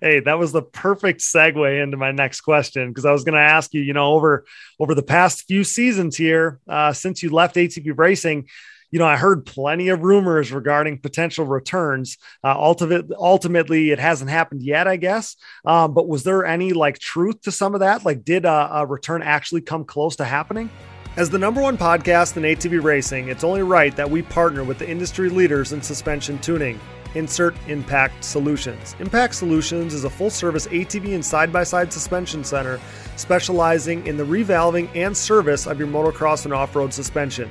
Hey, that was the perfect segue into my next question, because I was going to ask you, you know, over, over the past few seasons here, uh, since you left A T V racing, you know, I heard plenty of rumors regarding potential returns. Uh, ultimately, ultimately, it hasn't happened yet, I guess. Um, but was there any like truth to some of that? Like, did uh, a return actually come close to happening? As the number one podcast in A T V racing, it's only right that we partner with the industry leaders in suspension tuning. Insert Impact Solutions. Impact Solutions is a full-service A T V and side-by-side suspension center specializing in the revalving and service of your motocross and off-road suspension.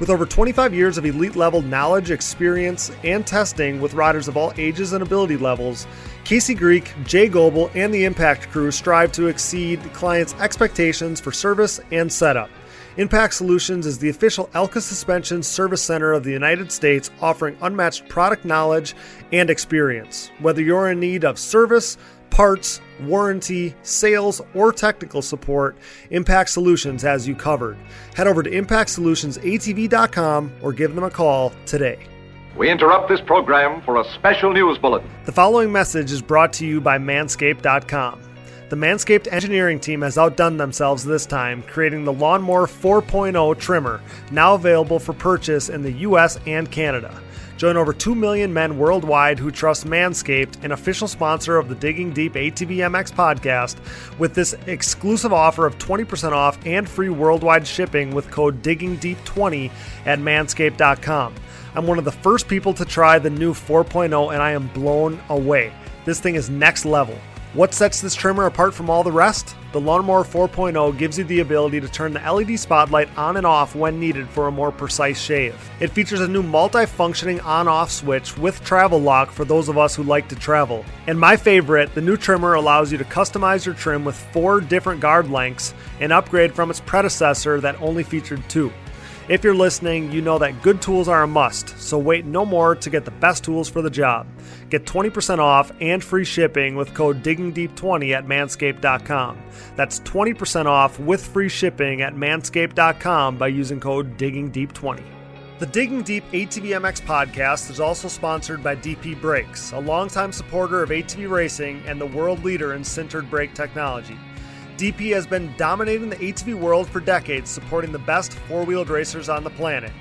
With over twenty-five years of elite-level knowledge, experience, and testing with riders of all ages and ability levels, Casey Greek, Jay Goebel, and the Impact crew strive to exceed clients' expectations for service and setup. Impact Solutions is the official Elka Suspension Service Center of the United States, offering unmatched product knowledge and experience. Whether you're in need of service, parts, warranty, sales, or technical support, Impact Solutions has you covered. Head over to impact solutions A T V dot com or give them a call today. We interrupt this program for a special news bulletin. The following message is brought to you by manscaped dot com. The Manscaped engineering team has outdone themselves this time, creating the Lawnmower four point oh trimmer, now available for purchase in the U S and Canada. Join over two million men worldwide who trust Manscaped, an official sponsor of the Digging Deep A T V M X podcast, with this exclusive offer of twenty percent off and free worldwide shipping with code digging deep twenty at manscaped dot com. I'm one of the first people to try the new four point oh, and I am blown away. This thing is next level. What sets this trimmer apart from all the rest? The Lawnmower four point oh gives you the ability to turn the L E D spotlight on and off when needed for a more precise shave. It features a new multi-functioning on-off switch with travel lock for those of us who like to travel. And my favorite, the new trimmer allows you to customize your trim with four different guard lengths, an upgrade from its predecessor that only featured two. If you're listening, you know that good tools are a must, so wait no more to get the best tools for the job. Get twenty percent off and free shipping with code digging deep twenty at manscaped dot com. That's twenty percent off with free shipping at manscaped dot com by using code digging deep twenty. The Digging Deep A T V M X podcast is also sponsored by D P Brakes, a longtime supporter of A T V racing and the world leader in sintered brake technology. D P has been dominating the A T V world for decades, supporting the best four-wheeled racers on the planet.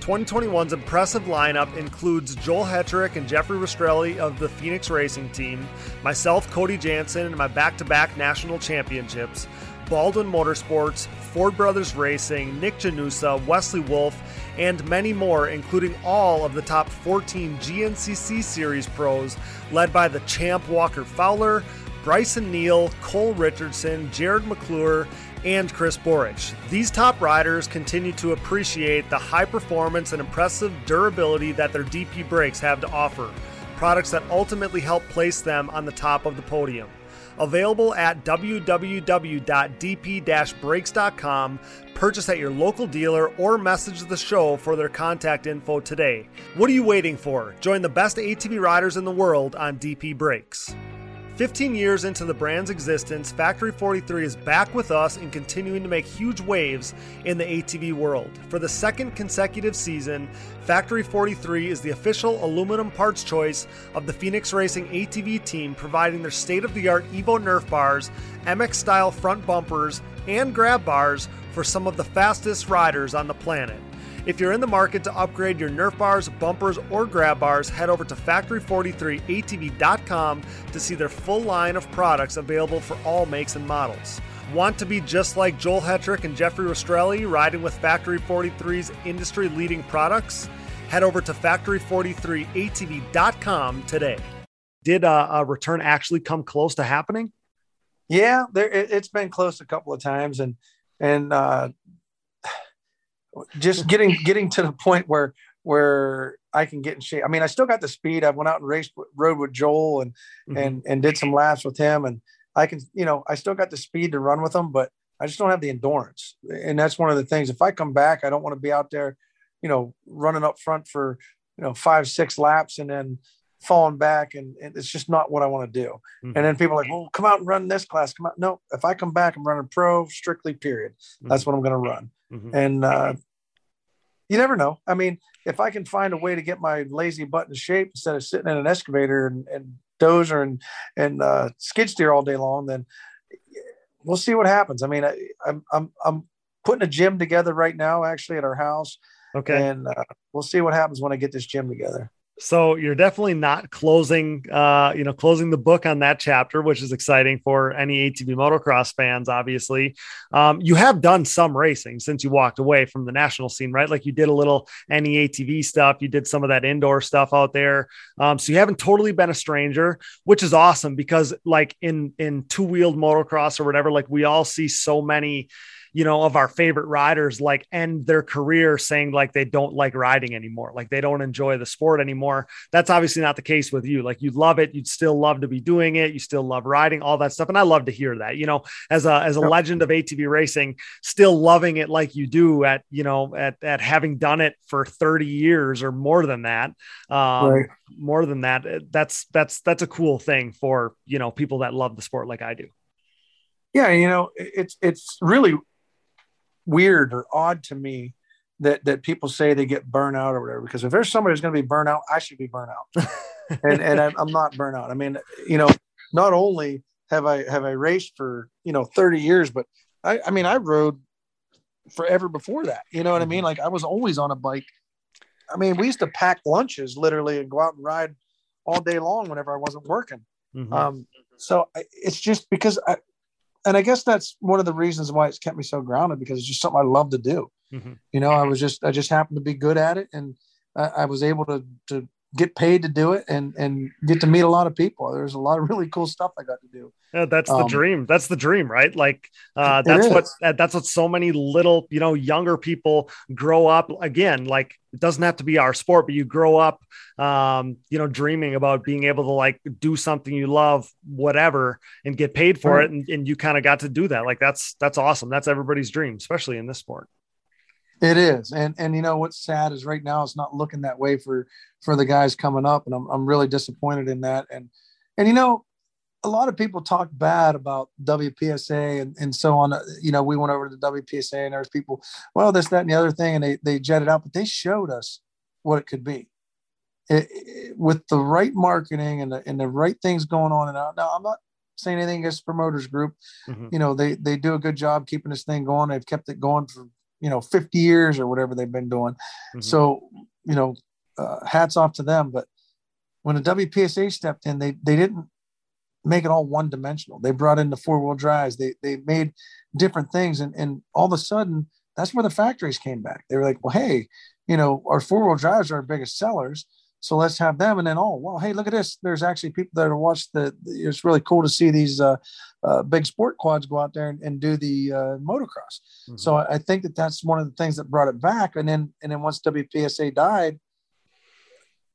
twenty twenty-one's impressive lineup includes Joel Hetrick and Jeffrey Rastrelli of the Phoenix Racing team, myself, Cody Jansen, and my back-to-back national championships, Baldwin Motorsports, Ford Brothers Racing, Nick Janusa, Wesley Wolf, and many more, including all of the top fourteen G N C C Series pros, led by the champ Walker Fowler, Bryson Neal, Cole Richardson, Jared McClure, and Chris Borich. These top riders continue to appreciate the high performance and impressive durability that their D P brakes have to offer, products that ultimately help place them on the top of the podium. Available at w w w dot d p dash brakes dot com. Purchase at your local dealer or message the show for their contact info today. What are you waiting for? Join the best A T V riders in the world on D P Brakes. fifteen years into the brand's existence, Factory forty-three is back with us and continuing to make huge waves in the A T V world. For the second consecutive season, Factory forty-three is the official aluminum parts choice of the Phoenix Racing A T V team, providing their state-of-the-art Evo Nerf bars, M X-style front bumpers, and grab bars for some of the fastest riders on the planet. If you're in the market to upgrade your Nerf bars, bumpers, or grab bars, head over to factory forty-three A T V dot com to see their full line of products available for all makes and models. Want to be just like Joel Hetrick and Jeffrey Rastrelli, riding with Factory forty-three's industry-leading products? Head over to factory forty-three A T V dot com today. Did uh, a return actually come close to happening? Yeah, there, it, it's been close a couple of times, and and uh just getting getting to the point where where I can get in shape. I mean, I still got the speed. I went out and raced rode with Joel and mm-hmm. and and did some laps with him, and I can, you know, I still got the speed to run with him, but I just don't have the endurance. And that's one of the things. If I come back, I don't want to be out there, you know, running up front for, you know, five, six laps and then falling back, and, and it's just not what I want to do. Mm-hmm. And then people are like, well, come out and run this class. Come out. No, if I come back, I'm running pro strictly, period. Mm-hmm. That's what I'm going to run. Mm-hmm. And uh, you never know. I mean, if I can find a way to get my lazy butt in shape instead of sitting in an excavator and, and dozer and, and uh, skid steer all day long, then we'll see what happens. I mean, I, I'm, I'm, I'm putting a gym together right now, actually, at our house. Okay. And uh, we'll see what happens when I get this gym together. So you're definitely not closing, uh, you know, closing the book on that chapter, which is exciting for any A T V motocross fans. Obviously, um, you have done some racing since you walked away from the national scene, right? Like you did a little any A T V stuff. You did some of that indoor stuff out there. Um, so you haven't totally been a stranger, which is awesome, because like in, in two wheeled motocross or whatever, like we all see so many, you know, of our favorite riders, like end their career saying like, they don't like riding anymore. Like they don't enjoy the sport anymore. That's obviously not the case with you. Like you love it. You'd still love to be doing it. You still love riding, all that stuff. And I love to hear that, you know, as a, as a legend of A T V racing, still loving it. Like you do at, you know, at, at having done it for thirty years or more than that, um, right. more than that. That's, that's, that's a cool thing for, you know, people that love the sport like I do. Yeah. You know, it's, it's really weird or odd to me that that people say they get burnout or whatever, because if there's somebody who's going to be burnout, I should be burnout. and and I'm, I'm not burnout. I mean, you know, not only have I have I raced for, you know, thirty years, but I I mean I rode forever before that. You know what I mean? Like I was always on a bike. I mean, we used to pack lunches literally and go out and ride all day long whenever I wasn't working. Mm-hmm. Um, so I, it's just because I. And I guess that's one of the reasons why it's kept me so grounded, because it's just something I love to do. Mm-hmm. You know, I was just, I just happened to be good at it, and I, I was able to, to get paid to do it and, and get to meet a lot of people. There's a lot of really cool stuff I got to do. Yeah, that's um, the dream. That's the dream, right? Like uh, that's what, that's what so many little, you know, younger people grow up again. Like it doesn't have to be our sport, but you grow up, um, you know, dreaming about being able to like do something you love, whatever, and get paid for right. it. And, and you kind of got to do that. Like that's, that's awesome. That's everybody's dream, especially in this sport. It is. And, and, you know, what's sad is right now, it's not looking that way for, for the guys coming up. And I'm, I'm really disappointed in that. And, and, you know, a lot of people talk bad about W P S A and, and so on. You know, we went over to the W P S A and there's people, well, this, that, and the other thing. And they, they jetted out, but they showed us what it could be it, it, with the right marketing and the, and the right things going on. And out. Now I'm not saying anything against the promoters group. Mm-hmm. You know, they, they do a good job keeping this thing going. They've kept it going for, you know, fifty years or whatever they've been doing. Mm-hmm. So, you know, uh, hats off to them. But when the W P S A stepped in, they they didn't make it all one dimensional. They brought in the four wheel drives. They they made different things, and and all of a sudden, that's where the factories came back. They were like, well, hey, you know, our four wheel drives are our biggest sellers, so let's have them. And then, oh, well, hey, look at this. There's actually people that are watch the. It's really cool to see these uh, uh, big sport quads go out there and, and do the uh, motocross. Mm-hmm. So I, I think that that's one of the things that brought it back. And then, and then once W P S A died,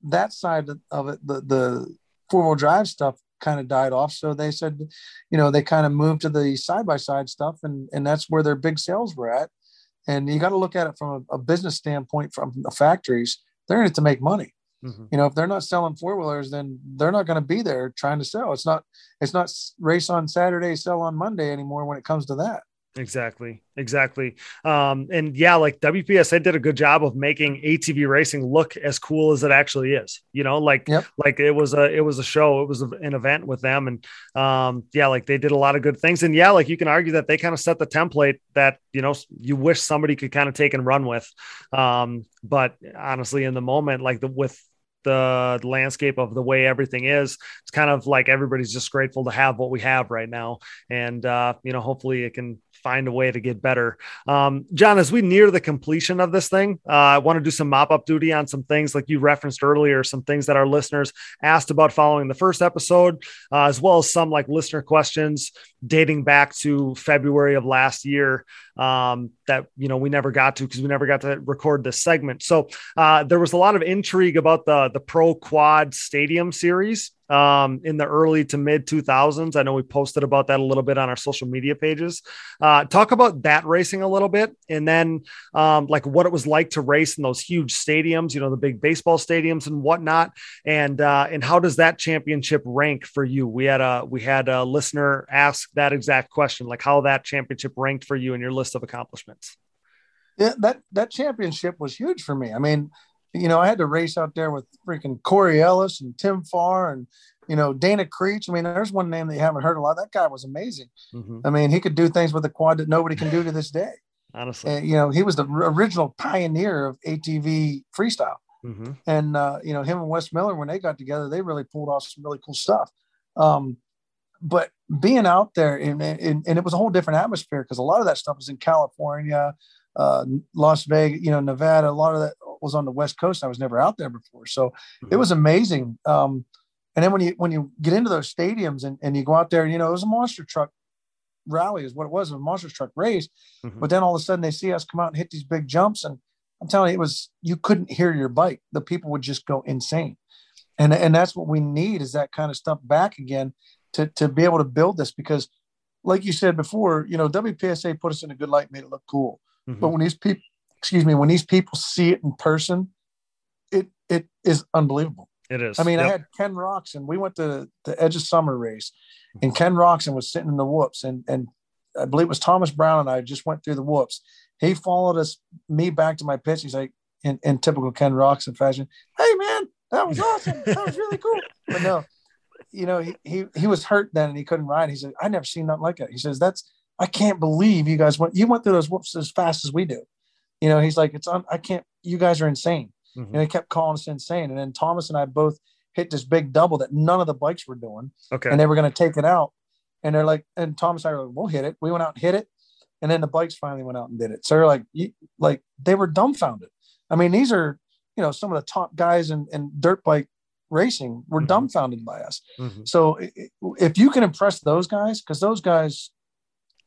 that side of it, the, the four wheel drive stuff kind of died off. So they said, you know, they kind of moved to the side by side stuff, and and that's where their big sales were at. And you got to look at it from a, a business standpoint. From the factories, they're in it to make money. Mm-hmm. You know, if they're not selling four wheelers, then they're not going to be there trying to sell. It's not, it's not race on Saturday, sell on Monday anymore when it comes to that. Exactly. Exactly. Um, and yeah, like W P S A did a good job of making A T V racing look as cool as it actually is, you know, like, yep. like it was a, it was a show, it was a, an event with them. And um, yeah, like they did a lot of good things. And yeah, like you can argue that they kind of set the template that, you know, you wish somebody could kind of take and run with. Um, but honestly, in the moment, like the, with the landscape of the way everything is, it's kind of like, everybody's just grateful to have what we have right now. And uh, you know, hopefully it can find a way to get better. Um, John, as we near the completion of this thing, uh, I want to do some mop-up duty on some things like you referenced earlier, some things that our listeners asked about following the first episode, uh, as well as some like listener questions dating back to February of last year um, that, you know, we never got to because we never got to record this segment. So uh, there was a lot of intrigue about the, the Pro Quad Stadium Series. Um, in the early to mid two thousands. I know we posted about that a little bit on our social media pages. Uh, talk about that racing a little bit. And then um, like what it was like to race in those huge stadiums, you know, the big baseball stadiums and whatnot. And, uh, and how does that championship rank for you? We had a, we had a listener ask that exact question, like how that championship ranked for you in your list of accomplishments. Yeah, that, that championship was huge for me. I mean, you know, I had to race out there with freaking Corey Ellis and Tim Farr and, you know, Dana Creech. I mean, there's one name that you haven't heard a lot. That guy was amazing. Mm-hmm. I mean, he could do things with a quad that nobody can do to this day. Honestly. And, you know, he was the original pioneer of A T V freestyle. Mm-hmm. And, uh, you know, him and Wes Miller, when they got together, they really pulled off some really cool stuff. Um, but being out there, and, and, and it was a whole different atmosphere because a lot of that stuff was in California, uh, Las Vegas, you know, Nevada, a lot of that was on the West Coast. I was never out there before. So mm-hmm. it was amazing. Um, and then when you, when you get into those stadiums and, and you go out there, you know, it was a monster truck rally is what it was, a monster truck race. Mm-hmm. But then all of a sudden they see us come out and hit these big jumps. And I'm telling you, it was, you couldn't hear your bike. The people would just go insane. And, and that's what we need is that kind of stuff back again to, to be able to build this, because like you said before, you know, W P S A put us in a good light, made it look cool. Mm-hmm. But when these people, excuse me, when these people see it in person, it it is unbelievable. It is. I mean, yep. I had Ken Roxon. We went to the Edge of Summer race, and Ken Roxon was sitting in the whoops, and and I believe it was Thomas Brown and I just went through the whoops. He followed us, me back to my pitch. He's like, in, in typical Ken Roxon fashion, "Hey man, that was awesome. That was really cool." But no, you know, he he, he was hurt then and he couldn't ride. He said, "I never seen nothing like it." He says, "That's I can't believe you guys went you went through those whoops as fast as we do." You know, he's like, it's on, I can't, you guys are insane. Mm-hmm. And they kept calling us insane. And then Thomas and I both hit this big double that none of the bikes were doing. Okay. And they were going to take it out. And they're like, and Thomas and I were like, we'll hit it. We went out and hit it. And then the bikes finally went out and did it. So they're like, you, like they were dumbfounded. I mean, these are, you know, some of the top guys in, in dirt bike racing were mm-hmm. dumbfounded by us. Mm-hmm. So if you can impress those guys, because those guys,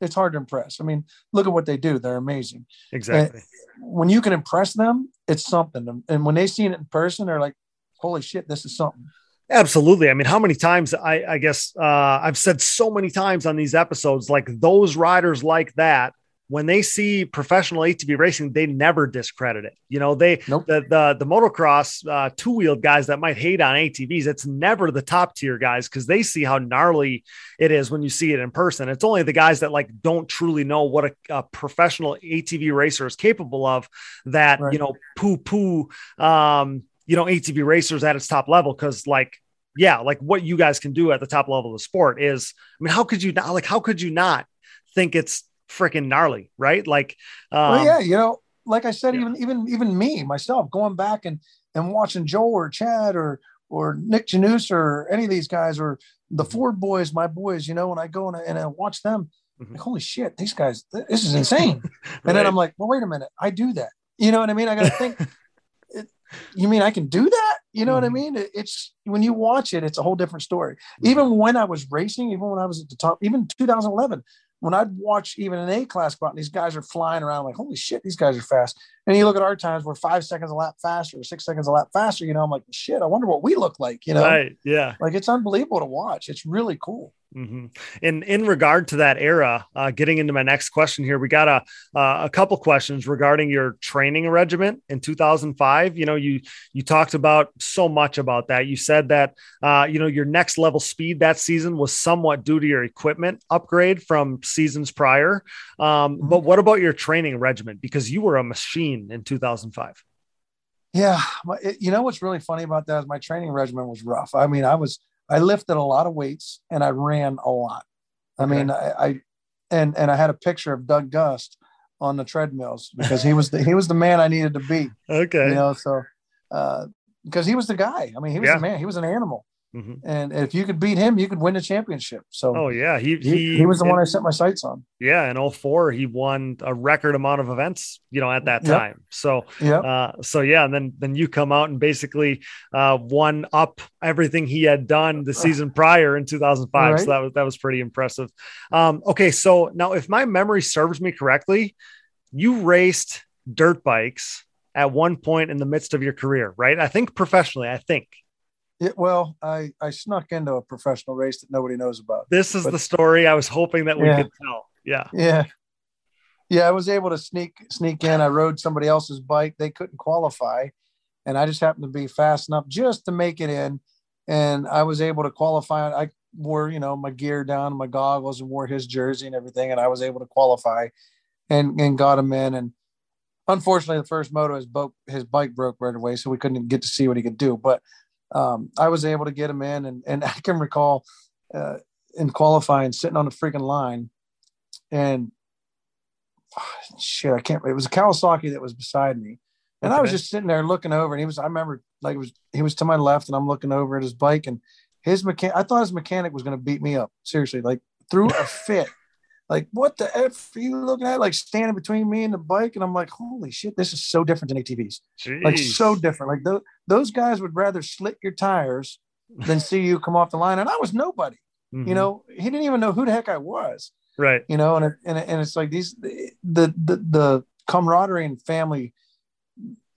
it's hard to impress. I mean, look at what they do. They're amazing. Exactly. And when you can impress them, it's something. And when they see it in person, they're like, holy shit, this is something. Absolutely. I mean, how many times I, I guess uh, I've said so many times on these episodes, like those riders like that, when they see professional A T V racing, they never discredit it. You know, they, nope. the, the, the motocross uh, two wheeled guys that might hate on A T Vs, it's never the top tier guys. Cause they see how gnarly it is when you see it in person. It's only the guys that like, don't truly know what a, a professional A T V racer is capable of that, right. you know, poo poo, um, you know, A T V racers at its top level. Cause like, yeah, like what you guys can do at the top level of the sport is, I mean, how could you not like, how could you not think it's freaking gnarly, right? Like, um, well, yeah, you know, like I said, yeah. even, even, even me, myself going back and, and watching Joel or Chad or, or Nick Janusa or any of these guys or the Ford boys, my boys, you know, when I go and I, and I watch them, mm-hmm. like, holy shit, these guys, this is insane. Right. And then I'm like, well, wait a minute. I do that. You know what I mean? I got to think, it, you mean I can do that? You know mm-hmm. what I mean? It, it's when you watch it, it's a whole different story. Mm-hmm. Even when I was racing, even when I was at the top, even two thousand eleven, when I'd watch even an A class go out and these guys are flying around, I'm like, holy shit, these guys are fast. And you look at our times, we're five seconds a lap faster, or six seconds a lap faster. You know, I'm like, shit, I wonder what we look like, you know? Right. Yeah. Like it's unbelievable to watch. It's really cool. Mm-hmm. And in regard to that era, uh, getting into my next question here, we got a, uh, a couple questions regarding your training regiment in two thousand five. You know, you, you talked about so much about that. You said that, uh, you know, your next level speed that season was somewhat due to your equipment upgrade from seasons prior. Um, but what about your training regiment? Because you were a machine in two thousand five. Yeah. It, you know, what's really funny about that is my training regiment was rough. I mean, I was, I lifted a lot of weights and I ran a lot. I mean, okay. I, I, and, and I had a picture of Doug Gust on the treadmills because he was the, he was the man I needed to be. Okay. You know, so, uh, because he was the guy. I mean, he was yeah. the man, he was an animal. Mm-hmm. And if you could beat him, you could win the championship. So, oh yeah, he he, he was the in, one I set my sights on. Yeah, in oh four, he won a record amount of events, you know, at that time. Yep. So, yep. Uh, so yeah, and then then you come out and basically uh, won up everything he had done the season prior in two thousand five. Right. So that was that was pretty impressive. Um, okay, so now if my memory serves me correctly, you raced dirt bikes at one point in the midst of your career, right? I think professionally, I think. It, well, I, I snuck into a professional race that nobody knows about. This is but, the story I was hoping that we yeah. could tell. Yeah. Yeah. Yeah. I was able to sneak, sneak in. I rode somebody else's bike. They couldn't qualify. And I just happened to be fast enough just to make it in. And I was able to qualify. I wore, you know, my gear down, my goggles, and wore his jersey and everything. And I was able to qualify and, and got him in. And unfortunately, the first moto, his, bo- his bike broke right away. So we couldn't get to see what he could do. But Um, I was able to get him in, and, and I can recall uh, in qualifying sitting on the freaking line, and oh, shit, I can't. It was a Kawasaki that was beside me, and okay. I was just sitting there looking over, and he was. I remember like it was he was to my left, and I'm looking over at his bike, and his mechanic. I thought his mechanic was going to beat me up. Seriously, like threw a fit. Like, what the F are you looking at? Like standing between me and the bike. And I'm like, holy shit, this is so different than A T Vs. Jeez. Like so different. Like th- those guys would rather slit your tires than see you come off the line. And I was nobody, mm-hmm. you know, he didn't even know who the heck I was. Right. You know, and, it, and, it, and it's like these, the, the, the camaraderie and family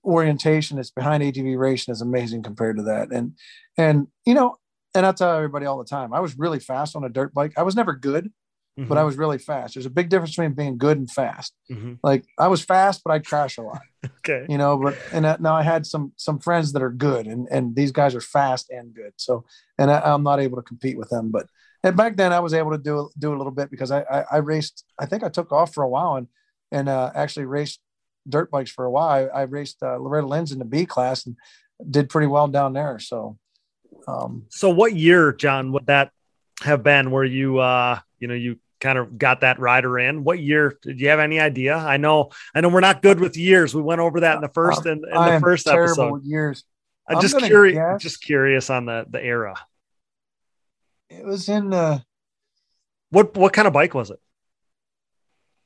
orientation that's behind A T V racing is amazing compared to that. And, and, you know, and I tell everybody all the time, I was really fast on a dirt bike. I was never good. Mm-hmm. But I was really fast. There's a big difference between being good and fast. Mm-hmm. Like I was fast, but I'd crash a lot. Okay. You know, but, and I, now I had some, some friends that are good, and, and these guys are fast and good. So, and I, I'm not able to compete with them, but, and back then I was able to do, do a little bit because I, I, I raced, I think I took off for a while and, and uh, actually raced dirt bikes for a while. I, I raced uh, Loretta Lynn's in the B class and did pretty well down there. So, um, so what year, John, would that have been where you, uh, you know, you kind of got that rider in? What year did you have any idea? I know, I know we're not good with years. We went over that in the first and in, in the first episode. With years. I'm, I'm just curious, just curious on the, the era. It was in the, what, what kind of bike was it?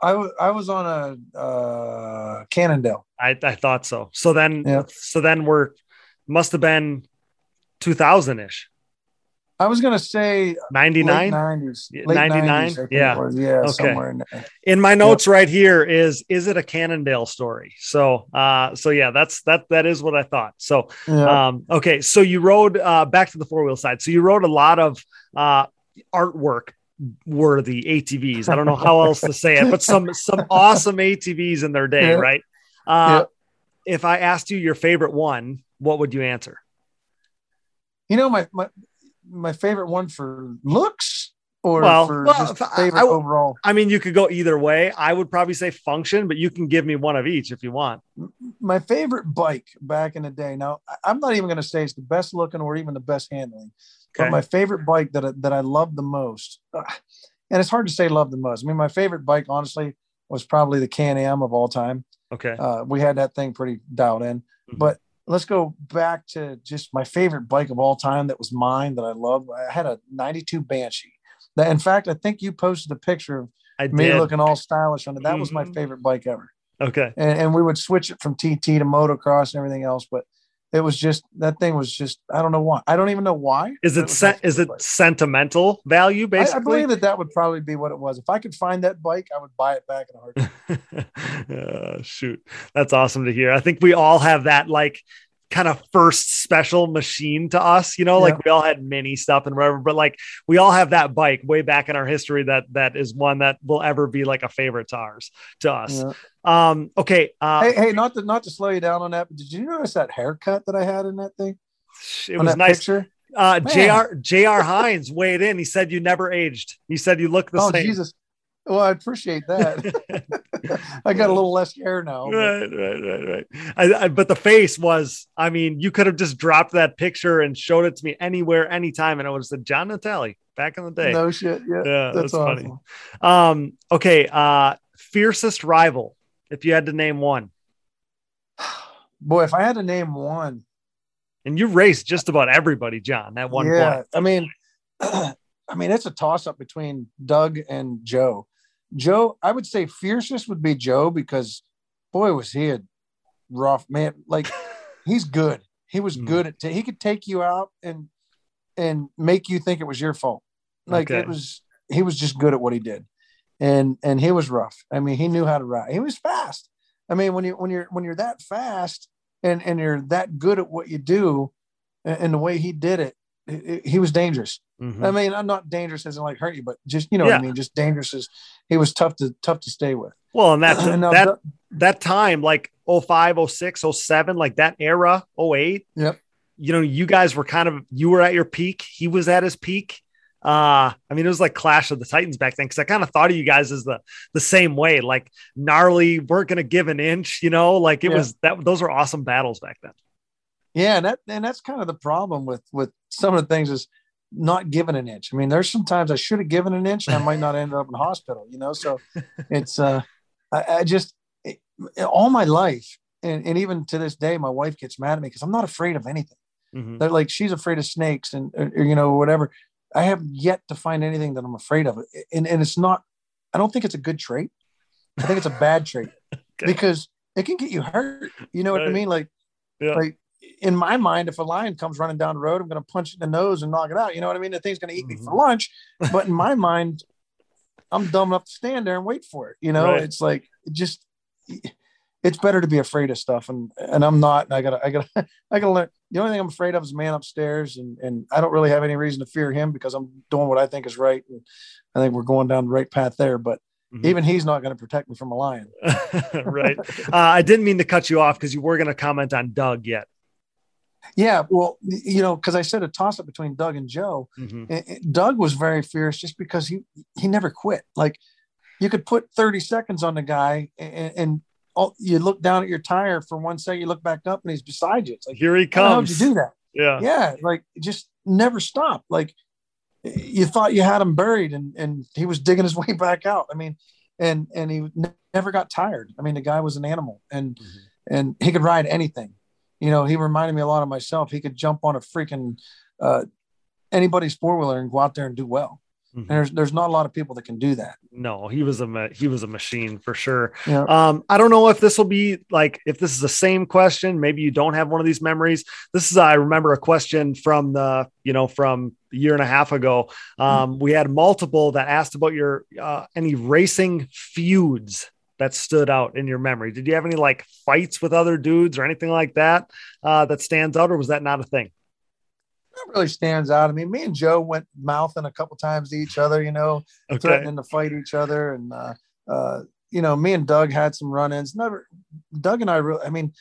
I was, I was on a, uh, Cannondale. I, I thought so. So then, yeah. so then we're, must've been two thousand ish. I was going to say ninety-nine, ninety-nine. Yeah. Yeah. Okay. Somewhere in there. In my notes yep. right here is, is it a Cannondale story? So, uh, so yeah, that's, that, that is what I thought. So, yep. um, okay. So you rode, uh, back to the four wheel side. So you rode a lot of, uh, artwork worthy A T Vs. I don't know how else to say it, but some, some awesome A T Vs in their day. Yep. Right. Uh, yep. If I asked you your favorite one, what would you answer? You know, my, my, my favorite one for looks or well, for well, just favorite I, I, overall? I mean, you could go either way. I would probably say function, but you can give me one of each if you want. My favorite bike back in the day. Now I'm not even going to say it's the best looking or even the best handling, okay. but my favorite bike that, that I love the most. And it's hard to say love the most. I mean, my favorite bike honestly was probably the Can-Am of all time. Okay. Uh, we had that thing pretty dialed in, mm-hmm. but let's go back to just my favorite bike of all time. That was mine that I loved. I had a ninety-two Banshee. That, in fact, I think you posted a picture of I me did. looking all stylish on it. That mm-hmm. was my favorite bike ever. Okay. And, and we would switch it from T T to motocross and everything else. But it was just, that thing was just, I don't know why. I don't even know why. Is it, it sen- is it bike. sentimental value? Basically, I, I believe that that would probably be what it was. If I could find that bike, I would buy it back in a heartbeat. Uh, shoot. That's awesome to hear. I think we all have that, like, kind of first special machine to us, you know, yeah. like we all had mini stuff and whatever, but like we all have that bike way back in our history that that is one that will ever be like a favorite to ours, to us. Yeah. Um, okay. Uh, hey, hey, not to, not to slow you down on that, but did you notice that haircut that I had in that thing? It on was nice. Picture? Uh, J R J R Hines weighed in. He said, you never aged. He said, you look the oh, same. Jesus. Well, I appreciate that. I got a little less hair now. Right, right, right, right. I, I, but the face was, I mean, you could have just dropped that picture and showed it to me anywhere, anytime. And it was the John Natalie back in the day. No shit. Yeah, yeah that's, that's funny. Um, okay. Uh, fiercest rival, if you had to name one. Boy, if I had to name one. And you raced just about everybody, John, at one yeah, point. I mean, I mean, it's a toss-up between Doug and Joe. Joe, I would say fiercest would be Joe because, boy, was he a rough man. Like, he's good. He was mm. good at t- he could take you out and and make you think it was your fault. Like okay. it was, he was just good at what he did, and and he was rough. I mean, he knew how to ride. He was fast. I mean, when you when you're when you're that fast and and you're that good at what you do, and, and the way he did it, it, it he was dangerous. Mm-hmm. I mean, I'm not dangerous as in like hurt you, but just, you know yeah. what I mean? Just dangerous as he was tough to, tough to stay with. Well, and that's, and that, Doug, that time, like oh five, oh six, oh seven, like that era, oh eight, yep. you know, you guys were kind of, you were at your peak. He was at his peak. Uh, I mean, it was like Clash of the Titans back then. Cause I kind of thought of you guys as the, the same way, like gnarly, weren't going to give an inch, you know, like it yeah. was that, those were awesome battles back then. Yeah. And that, and that's kind of the problem with, with some of the things is, not giving an inch. I mean, there's sometimes I should have given an inch and I might not end up in the hospital, you know? So it's, uh, I, I just, it, all my life. And, and even to this day, my wife gets mad at me cause I'm not afraid of anything. Mm-hmm. They're like, she's afraid of snakes and, or, or, you know, whatever. I have yet to find anything that I'm afraid of. And, and it's not, I don't think it's a good trait. I think it's a bad trait okay. because it can get you hurt. You know right. what I mean? Like, yeah. like, in my mind, if a lion comes running down the road, I'm going to punch it in the nose and knock it out. You know what I mean? The thing's going to eat mm-hmm. me for lunch. But in my mind, I'm dumb enough to stand there and wait for it. You know, right. it's like, it just, it's better to be afraid of stuff. And, and I'm not, and I gotta, I gotta, I gotta learn. The only thing I'm afraid of is the man upstairs. And, and I don't really have any reason to fear him because I'm doing what I think is right. And I think we're going down the right path there, but mm-hmm. even he's not going to protect me from a lion. right. Uh, I didn't mean to cut you off cause you were going to comment on Doug yet. Yeah, well, you know, because I said a toss-up between Doug and Joe. Mm-hmm. It, it, Doug was very fierce just because he he never quit. Like, you could put thirty seconds on the guy, and, and all, you look down at your tire for one second, you look back up, and he's beside you. It's like, here he comes. How did you do that? Yeah. Yeah, like, just never stop. Like, you thought you had him buried, and, and he was digging his way back out. I mean, and, and he never got tired. I mean, the guy was an animal, and mm-hmm. and he could ride anything. You know, he reminded me a lot of myself. He could jump on a freaking uh, anybody's four wheeler and go out there and do well. Mm-hmm. And there's there's not a lot of people that can do that. No, he was a he was a machine for sure. Yeah. Um, I don't know if this will be like if this is the same question. Maybe you don't have one of these memories. This is I remember a question from the you know from a year and a half ago. Um, mm-hmm. We had multiple that asked about your uh, any racing feuds that stood out in your memory. Did you have any like fights with other dudes or anything like that uh, that stands out, or was that not a thing? That really stands out. I mean, me and Joe went mouthing a couple times to each other, you know, okay. threatening to fight each other. And, uh, uh, you know, me and Doug had some run-ins. Never, Doug and I really, I mean,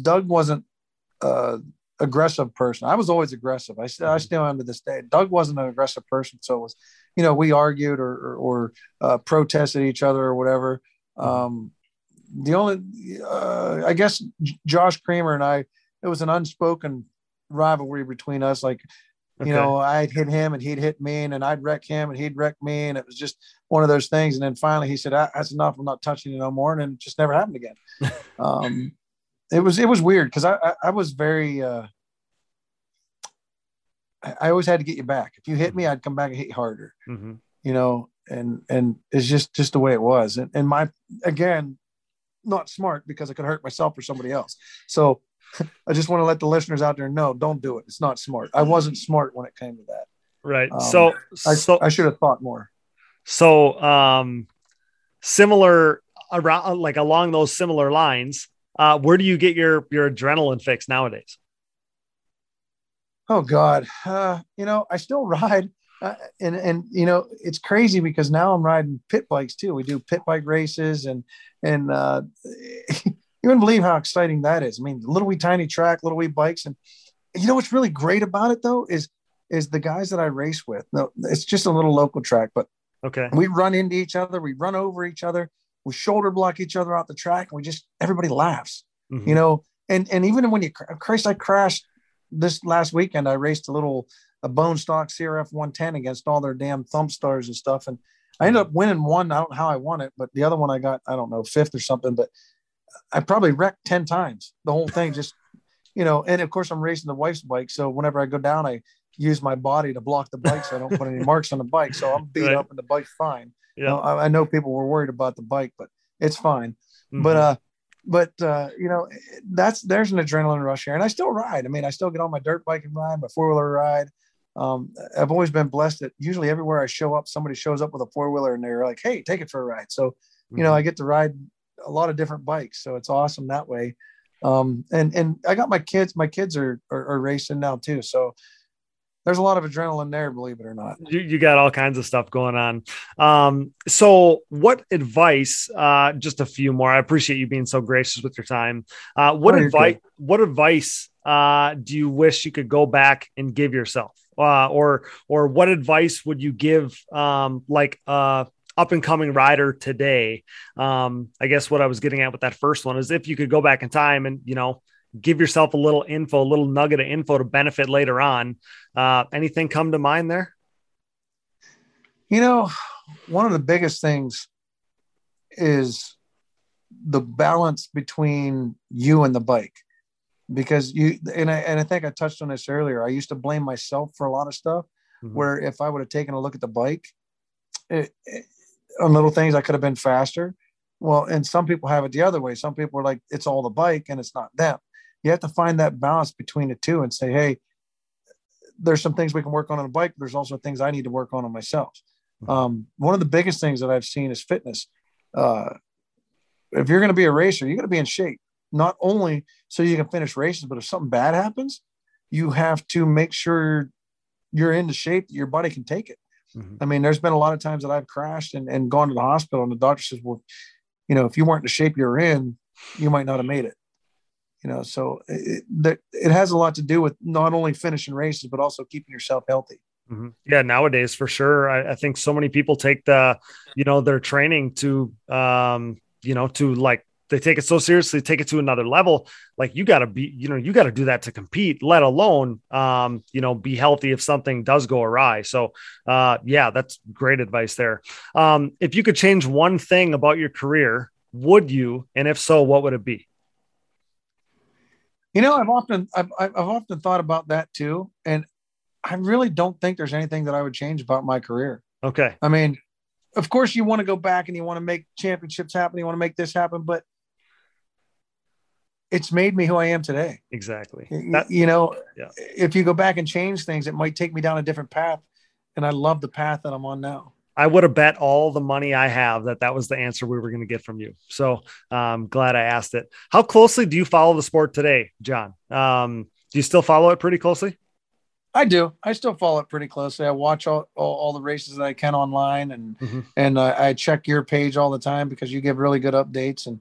Doug wasn't uh aggressive person. I was always aggressive. I, I still am to this day. Doug wasn't an aggressive person. So it was, you know, we argued or, or, or uh, protested each other or whatever. Um, the only, uh, I guess J- Josh Kramer and I, it was an unspoken rivalry between us. Like, you okay. know, I'd hit him and he'd hit me, and then I'd wreck him and he'd wreck me. And it was just one of those things. And then finally he said, that's enough. I'm not touching you no more. And it just never happened again. um, it was, it was weird. Cause I, I, I was very, uh, I, I always had to get you back. If you hit me, I'd come back and hit you harder, mm-hmm. you know? And, and it's just, just the way it was. And, and my, again, not smart because I could hurt myself or somebody else. So I just want to let the listeners out there know, don't do it. It's not smart. I wasn't smart when it came to that. Right. Um, so, I, so I should have thought more. So, um, similar around, like along those similar lines, Uh, where do you get your, your adrenaline fix nowadays? Oh God. Uh, you know, I still ride uh, and, and, you know, it's crazy because now I'm riding pit bikes too. We do pit bike races and, and uh, you wouldn't believe how exciting that is. I mean, little wee tiny track, little wee bikes. And you know, what's really great about it though, is, is the guys that I race with. No, it's just a little local track, but okay. We run into each other. We run over each other. We shoulder block each other out the track. And we just, everybody laughs, mm-hmm. you know? And, and even when you, Christ, I crashed this last weekend, I raced a little, a bone stock C R F one ten against all their damn thumb stars and stuff. And I ended up winning one. I don't know how I won it, but the other one I got, I don't know, fifth or something, but I probably wrecked ten times the whole thing. Just, you know, and of course I'm racing the wife's bike. So whenever I go down, I use my body to block the bike. So I don't put any marks on the bike. So I'm beat right. up and the bike's fine. Yeah. You know, I, I know people were worried about the bike, but it's fine. Mm-hmm. But, uh, but, uh, you know, that's, there's an adrenaline rush here and I still ride. I mean, I still get on my dirt bike and ride my four wheeler ride. Um, I've always been blessed that usually everywhere I show up, somebody shows up with a four wheeler and they're like, hey, take it for a ride. So, mm-hmm. you know, I get to ride a lot of different bikes. So it's awesome that way. Um, and, and I got my kids, my kids are, are, are racing now too. So, there's a lot of adrenaline there, believe it or not. You, you got all kinds of stuff going on. Um, so what advice, uh, just a few more, I appreciate you being so gracious with your time. Uh, what oh, advice, what advice, uh, do you wish you could go back and give yourself, uh, or, or what advice would you give, um, like, uh, up and coming rider today? Um, I guess what I was getting at with that first one is if you could go back in time and, you know, give yourself a little info, a little nugget of info to benefit later on. Uh, anything come to mind there? You know, one of the biggest things is the balance between you and the bike, because you, and I, and I think I touched on this earlier. I used to blame myself for a lot of stuff mm-hmm. where if I would have taken a look at the bike it, it, on little things, I could have been faster. Well, and some people have it the other way. Some people are like, it's all the bike and it's not them. You have to find that balance between the two and say, hey, there's some things we can work on on a bike. But there's also things I need to work on on myself. Mm-hmm. Um, one of the biggest things that I've seen is fitness. Uh, if you're going to be a racer, you're going to be in shape, not only so you can finish races, but if something bad happens, you have to make sure you're in the shape that your body can take it. Mm-hmm. I mean, there's been a lot of times that I've crashed and, and gone to the hospital and the doctor says, well, you know, if you weren't in the shape you're in, you might not have made it. You know, so it, it has a lot to do with not only finishing races, but also keeping yourself healthy. Mm-hmm. Yeah. Nowadays, for sure. I, I think so many people take the, you know, their training to, um, you know, to like, they take it so seriously, take it to another level. Like you gotta be, you know, you gotta do that to compete, let alone, um, you know, be healthy if something does go awry. So, uh, yeah, that's great advice there. Um, if you could change one thing about your career, would you, and if so, what would it be? You know, I've often, I've, I've often thought about that too. And I really don't think there's anything that I would change about my career. Okay. I mean, of course you want to go back and you want to make championships happen. You want to make this happen, but it's made me who I am today. Exactly. That, you know, yeah. If you go back and change things, it might take me down a different path. And I love the path that I'm on now. I would have bet all the money I have that that was the answer we were going to get from you. So I'm um, glad I asked it. How closely do you follow the sport today, John? Um, do you still follow it pretty closely? I do. I still follow it pretty closely. I watch all, all, all the races that I can online and, mm-hmm. and uh, I check your page all the time because you give really good updates and,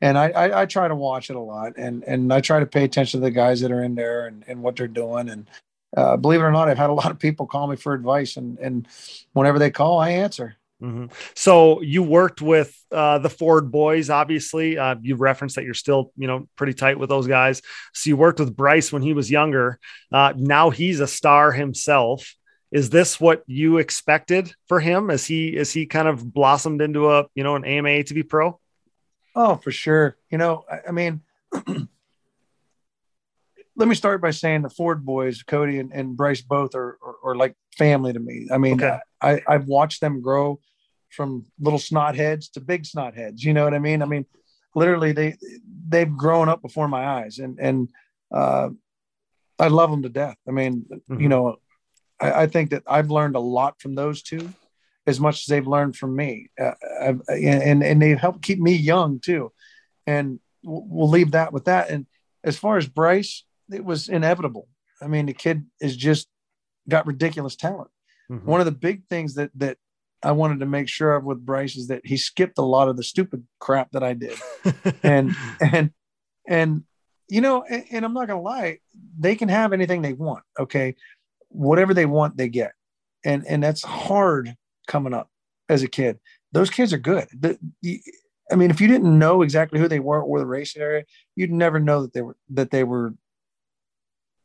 and I, I, I try to watch it a lot and, and I try to pay attention to the guys that are in there and, and what they're doing. And, Uh, believe it or not, I've had a lot of people call me for advice and, and whenever they call, I answer. Mm-hmm. So you worked with uh, the Ford boys, obviously. Uh, you referenced that you're still, you know, pretty tight with those guys. So you worked with Bryce when he was younger. Uh, now he's a star himself. Is this what you expected for him? As he, as he kind of blossomed into a, you know, an A M A A T V pro? Oh, for sure. You know, I, I mean, let me start by saying the Ford boys, Cody and, and Bryce, both are, are, are like family to me. I mean, okay. I, I've watched them grow from little snot heads to big snot heads. You know what I mean? I mean, literally they, they've grown up before my eyes and, and, uh, I love them to death. I mean, mm-hmm. you know, I, I think that I've learned a lot from those two as much as they've learned from me. Uh, I've, and, and they've helped keep me young too. And we'll leave that with that. And as far as Bryce, it was inevitable. I mean, the kid is just got ridiculous talent. Mm-hmm. One of the big things that, that I wanted to make sure of with Bryce is that he skipped a lot of the stupid crap that I did. and, and, and, you know, and, and I'm not going to lie, they can have anything they want. Okay. Whatever they want, they get. And, and that's hard coming up as a kid. Those kids are good. The, the, I mean, if you didn't know exactly who they were or the racing area, you'd never know that they were, that they were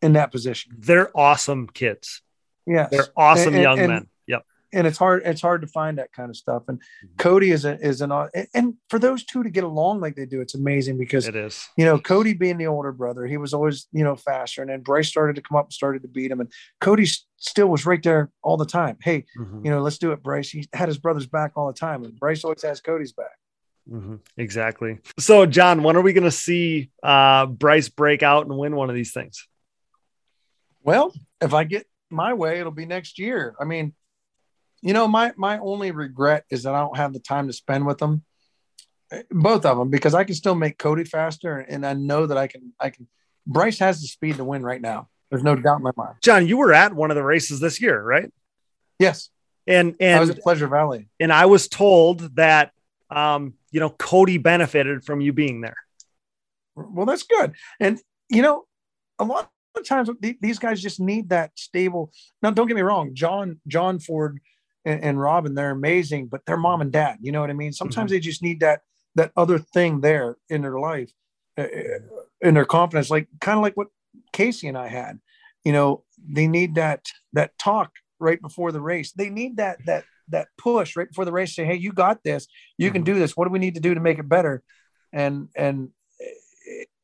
in that position. They're awesome kids. Yeah. They're awesome and, and, young and, men. Yep. And it's hard, it's hard to find that kind of stuff. And mm-hmm. Cody is a, is an, and for those two to get along like they do, it's amazing because it is, you know, Cody being the older brother, he was always, you know, faster. And then Bryce started to come up and started to beat him. And Cody still was right there all the time. Hey, mm-hmm. you know, let's do it, Bryce. He had his brother's back all the time. And Bryce always has Cody's back. Mm-hmm. Exactly. So John, when are we going to see uh, Bryce break out and win one of these things? Well, if I get my way, it'll be next year. I mean, you know, my, my only regret is that I don't have the time to spend with them, both of them, because I can still make Cody faster. And I know that I can, I can, Bryce has the speed to win right now. There's no doubt in my mind. John, you were at one of the races this year, right? Yes. And, and I was at Pleasure Valley, and I was told that, um, you know, Cody benefited from you being there. Well, that's good. And, you know, a lot of times these guys just need that stable. Now, don't get me wrong. John, John Ford and, and Robin, they're amazing, but they're mom and dad. You know what I mean? Sometimes mm-hmm. they just need that, that other thing there in their life, uh, in their confidence, like kind of like what Casey and I had, you know, they need that, that talk right before the race. They need that, that, that push right before the race, say, hey, you got this, you mm-hmm. can do this. What do we need to do to make it better? And, and,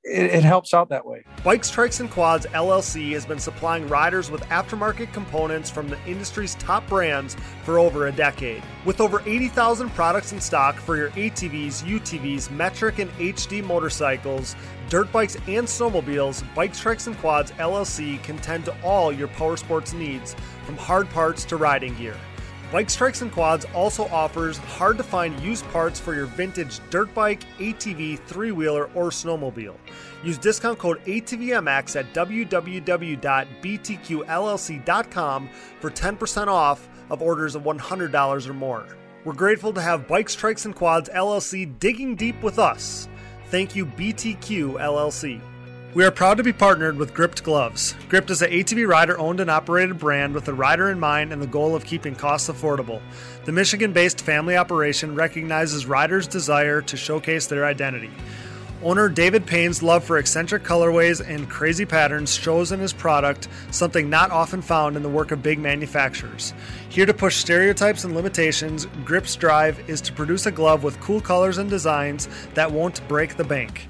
It, it helps out that way. Bike Strikes and Quads L L C has been supplying riders with aftermarket components from the industry's top brands for over a decade. With over eighty thousand products in stock for your A T Vs, U T Vs, metric and H D motorcycles, dirt bikes, and snowmobiles, Bike Strikes and Quads L L C can tend to all your power sports needs, from hard parts to riding gear. Bike Strikes and Quads also offers hard-to-find used parts for your vintage dirt bike, A T V, three-wheeler, or snowmobile. Use discount code A T V M X at w w w dot b t q l l c dot com for ten percent off of orders of one hundred dollars or more. We're grateful to have Bike Strikes and Quads L L C digging deep with us. Thank you, B T Q L L C. We are proud to be partnered with Gript Gloves. Gript is an A T V rider-owned and operated brand with the rider in mind and the goal of keeping costs affordable. The Michigan-based family operation recognizes riders' desire to showcase their identity. Owner David Payne's love for eccentric colorways and crazy patterns shows in his product, something not often found in the work of big manufacturers. Here to push stereotypes and limitations, Gript's drive is to produce a glove with cool colors and designs that won't break the bank.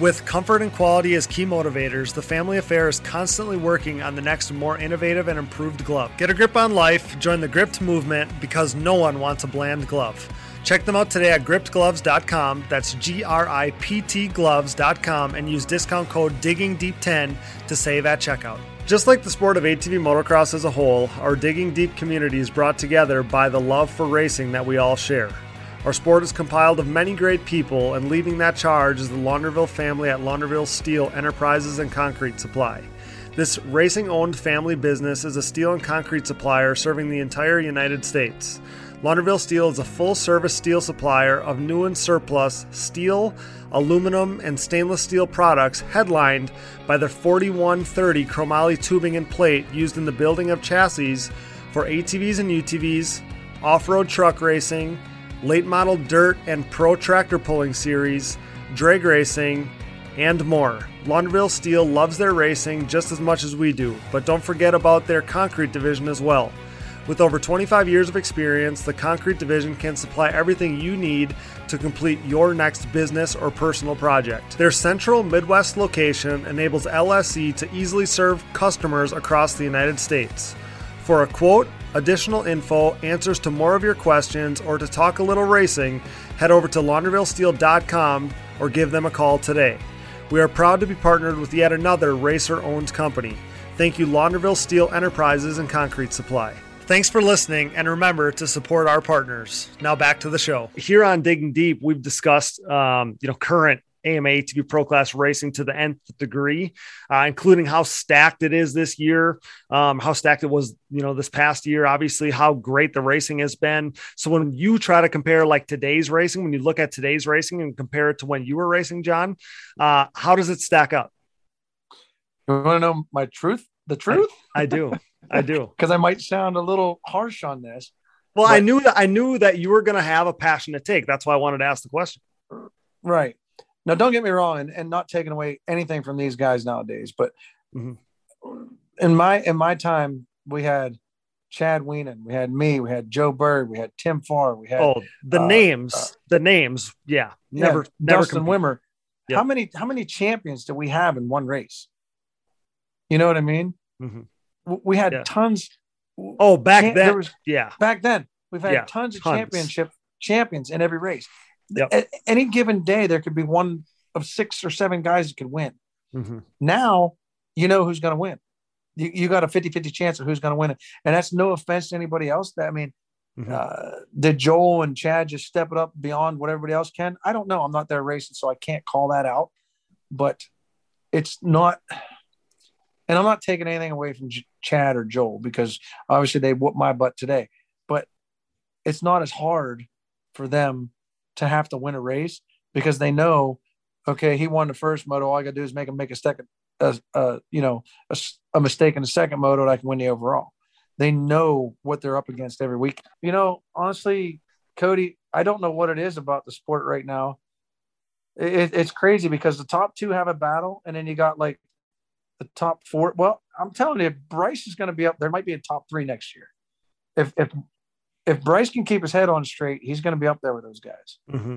With comfort and quality as key motivators, the family affair is constantly working on the next more innovative and improved glove. Get a grip on life, join the Gript movement, because no one wants a bland glove. Check them out today at gript gloves dot com, that's G R I P T gloves dot com, and use discount code digging deep ten to save at checkout. Just like the sport of A T V motocross as a whole, our Digging Deep community is brought together by the love for racing that we all share. Our sport is compiled of many great people, and leading that charge is the Launderville family at Launderville Steel Enterprises and Concrete Supply. This racing-owned family business is a steel and concrete supplier serving the entire United States. Launderville Steel is a full-service steel supplier of new and surplus steel, aluminum, and stainless steel products, headlined by the forty-one thirty chromoly tubing and plate used in the building of chassis for A T Vs and U T Vs, off-road truck racing, late model dirt and pro tractor pulling series, drag racing, and more. Launderville Steel loves their racing just as much as we do, but don't forget about their concrete division as well. With over twenty-five years of experience, the concrete division can supply everything you need to complete your next business or personal project. Their central Midwest location enables L S C to easily serve customers across the United States. For a quote, additional info, answers to more of your questions, or to talk a little racing, head over to launderville steel dot com or give them a call today. We are proud to be partnered with yet another racer-owned company. Thank you, Launderville Steel Enterprises and Concrete Supply. Thanks for listening, and remember to support our partners. Now back to the show. Here on Digging Deep, we've discussed um, you know, current A M A A T V Pro Class Racing to the nth degree, uh, including how stacked it is this year, um, how stacked it was, you know, this past year, obviously how great the racing has been. So when you try to compare like today's racing, when you look at today's racing and compare it to when you were racing, John, uh, how does it stack up? You want to know my truth? The truth? I, I do. I do. Because I might sound a little harsh on this. Well, but I knew that I knew that you were going to have a passion to take. That's why I wanted to ask the question. Right. Now, don't get me wrong, and, and not taking away anything from these guys nowadays, but mm-hmm. in my in my time, we had Chad Wienen, we had me, we had Joe Bird, we had Tim Farr, we had oh the uh, names, uh, the names, yeah, never, yeah, never. Dustin Wimmer. Yep. How many how many champions do we have in one race? You know what I mean? Mm-hmm. We had yeah. tons. Oh, back then, was, yeah. Back then, we've had yeah. tons of tons. championship champions in every race. Yep. At any given day, there could be one of six or seven guys that could win. Mm-hmm. Now, you know who's going to win. You, you got a fifty-fifty chance of who's going to win it. And that's no offense to anybody else. That I mean, mm-hmm. uh, did Joel and Chad just step it up beyond what everybody else can? I don't know. I'm not there racing, so I can't call that out. But it's not – and I'm not taking anything away from J- Chad or Joel because obviously they whooped my butt today. But it's not as hard for them – to have to win a race because they know, okay, he won the first moto. All I got to do is make him make a second, uh, uh, you know, a, a mistake in the second moto, and I can win the overall. They know what they're up against every week. You know, honestly, Cody, I don't know what it is about the sport right now. It, it's crazy because the top two have a battle, and then you got like the top four. Well, I'm telling you, if Bryce is going to be up, there might be a top three next year. If, if, If Bryce can keep his head on straight, he's going to be up there with those guys. Mm-hmm.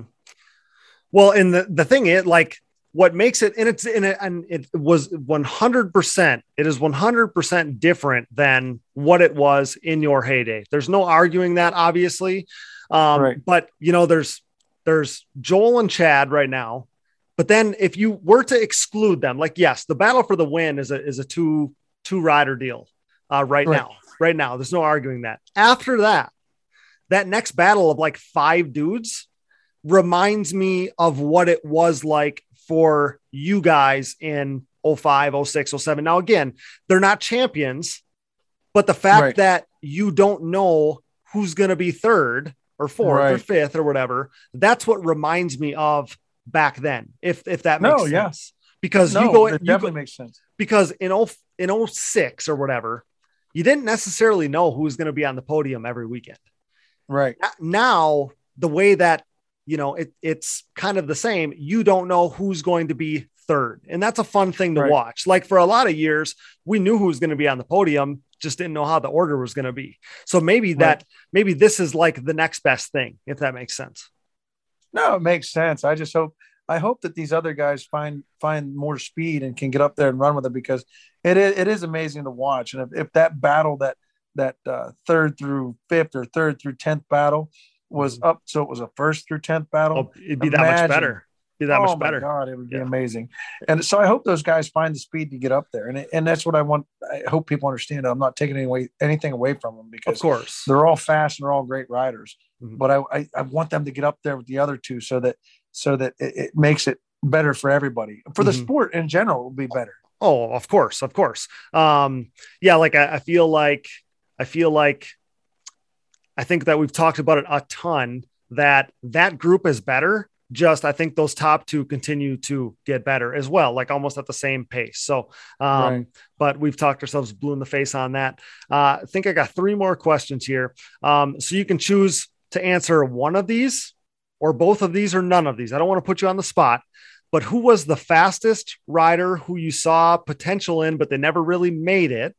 Well, and the, the thing is, like, what makes it, and it's in it, and it was one hundred percent. It is one hundred percent different than what it was in your heyday. There's no arguing that, obviously. Um, right. But you know, there's there's Joel and Chad right now. But then, if you were to exclude them, like, yes, the battle for the win is a is a two two rider deal uh, right, right now. Right now, there's no arguing that. After that. That next battle of like five dudes reminds me of what it was like for you guys in oh five, oh six, oh seven. Now, again, they're not champions, but the fact right. that you don't know who's going to be third or fourth right. or fifth or whatever, that's what reminds me of back then. If, if that makes no, sense, yeah. because no, you go, it you definitely go, makes sense because in oh six or whatever, you didn't necessarily know who was going to be on the podium every weekend. Right now, the way that, you know, it, it's kind of the same. You don't know who's going to be third. And that's a fun thing to right. watch. Like for a lot of years, we knew who was going to be on the podium, just didn't know how the order was going to be. So maybe right. that, maybe this is like the next best thing, if that makes sense. No, it makes sense. I just hope, I hope that these other guys find, find more speed and can get up there and run with it because it is, it is amazing to watch. And if, if that battle that, that uh, third through fifth or third through tenth battle was up. So it was a first through tenth battle. Oh, it'd be Imagine. that much better. It'd be that oh much better. Oh my God, it would be yeah. amazing. And so I hope those guys find the speed to get up there. And and that's what I want. I hope people understand. I'm not taking any way, anything away from them because of course they're all fast and they're all great riders, mm-hmm. but I, I, I want them to get up there with the other two so that, so that it, it makes it better for everybody, for mm-hmm. the sport in general, will be better. Oh, of course. Of course. Um, yeah. Like I, I feel like, I feel like I think that we've talked about it a ton, that that group is better. Just, I think those top two continue to get better as well, like almost at the same pace. So, um, right. but we've talked ourselves blue in the face on that. Uh, I think I got three more questions here. Um, so you can choose to answer one of these or both of these or none of these. I don't want to put you on the spot, but who was the fastest rider who you saw potential in, but they never really made it?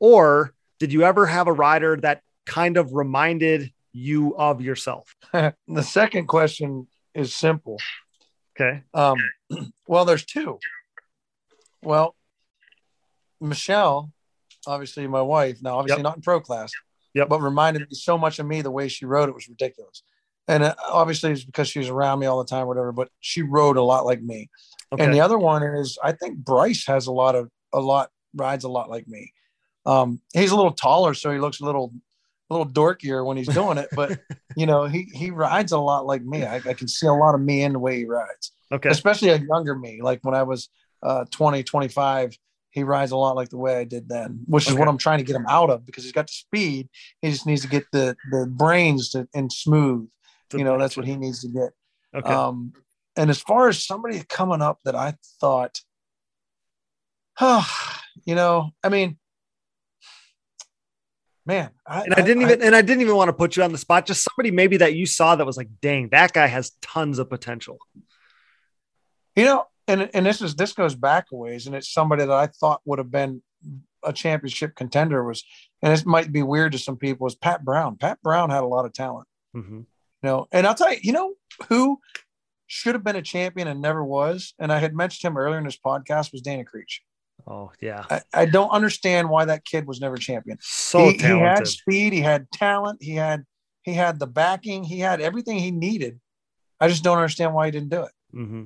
Or did you ever have a rider that kind of reminded you of yourself? The second question is simple. Okay. Um, well, there's two. Well, Michelle, obviously my wife, now obviously yep. not in pro class, yep. but reminded me so much of me. The way she rode it was ridiculous. And uh, obviously it's because she was around me all the time, or whatever, but she rode a lot like me. Okay. And the other one is, I think Bryce has a lot of, a lot rides a lot like me. Um, he's a little taller, so he looks a little, a little dorkier when he's doing it, but you know, he, he rides a lot like me. I, I can see a lot of me in the way he rides. Okay. Especially a younger me. Like when I was uh, twenty, twenty-five, he rides a lot like the way I did then, which is okay. what I'm trying to get him out of, because he's got the speed. He just needs to get the, the brains to, and smooth, the you know, brains. That's what he needs to get. Okay. Um, and as far as somebody coming up that I thought, oh, you know, I mean, man, I, and I didn't I, even, I, and I didn't even want to put you on the spot. Just somebody maybe that you saw that was like, dang, that guy has tons of potential. You know, and, and this is, this goes back a ways, and it's somebody that I thought would have been a championship contender was, and this might be weird to some people, is Pat Brown. Pat Brown had a lot of talent, mm-hmm. you know, and I'll tell you, you know, who should have been a champion and never was. And I had mentioned him earlier in this podcast, was Dana Creech. Oh yeah. I, I don't understand why that kid was never champion. So he, talented. He had speed. He had talent. He had, he had the backing. He had everything he needed. I just don't understand why he didn't do it. Mm-hmm.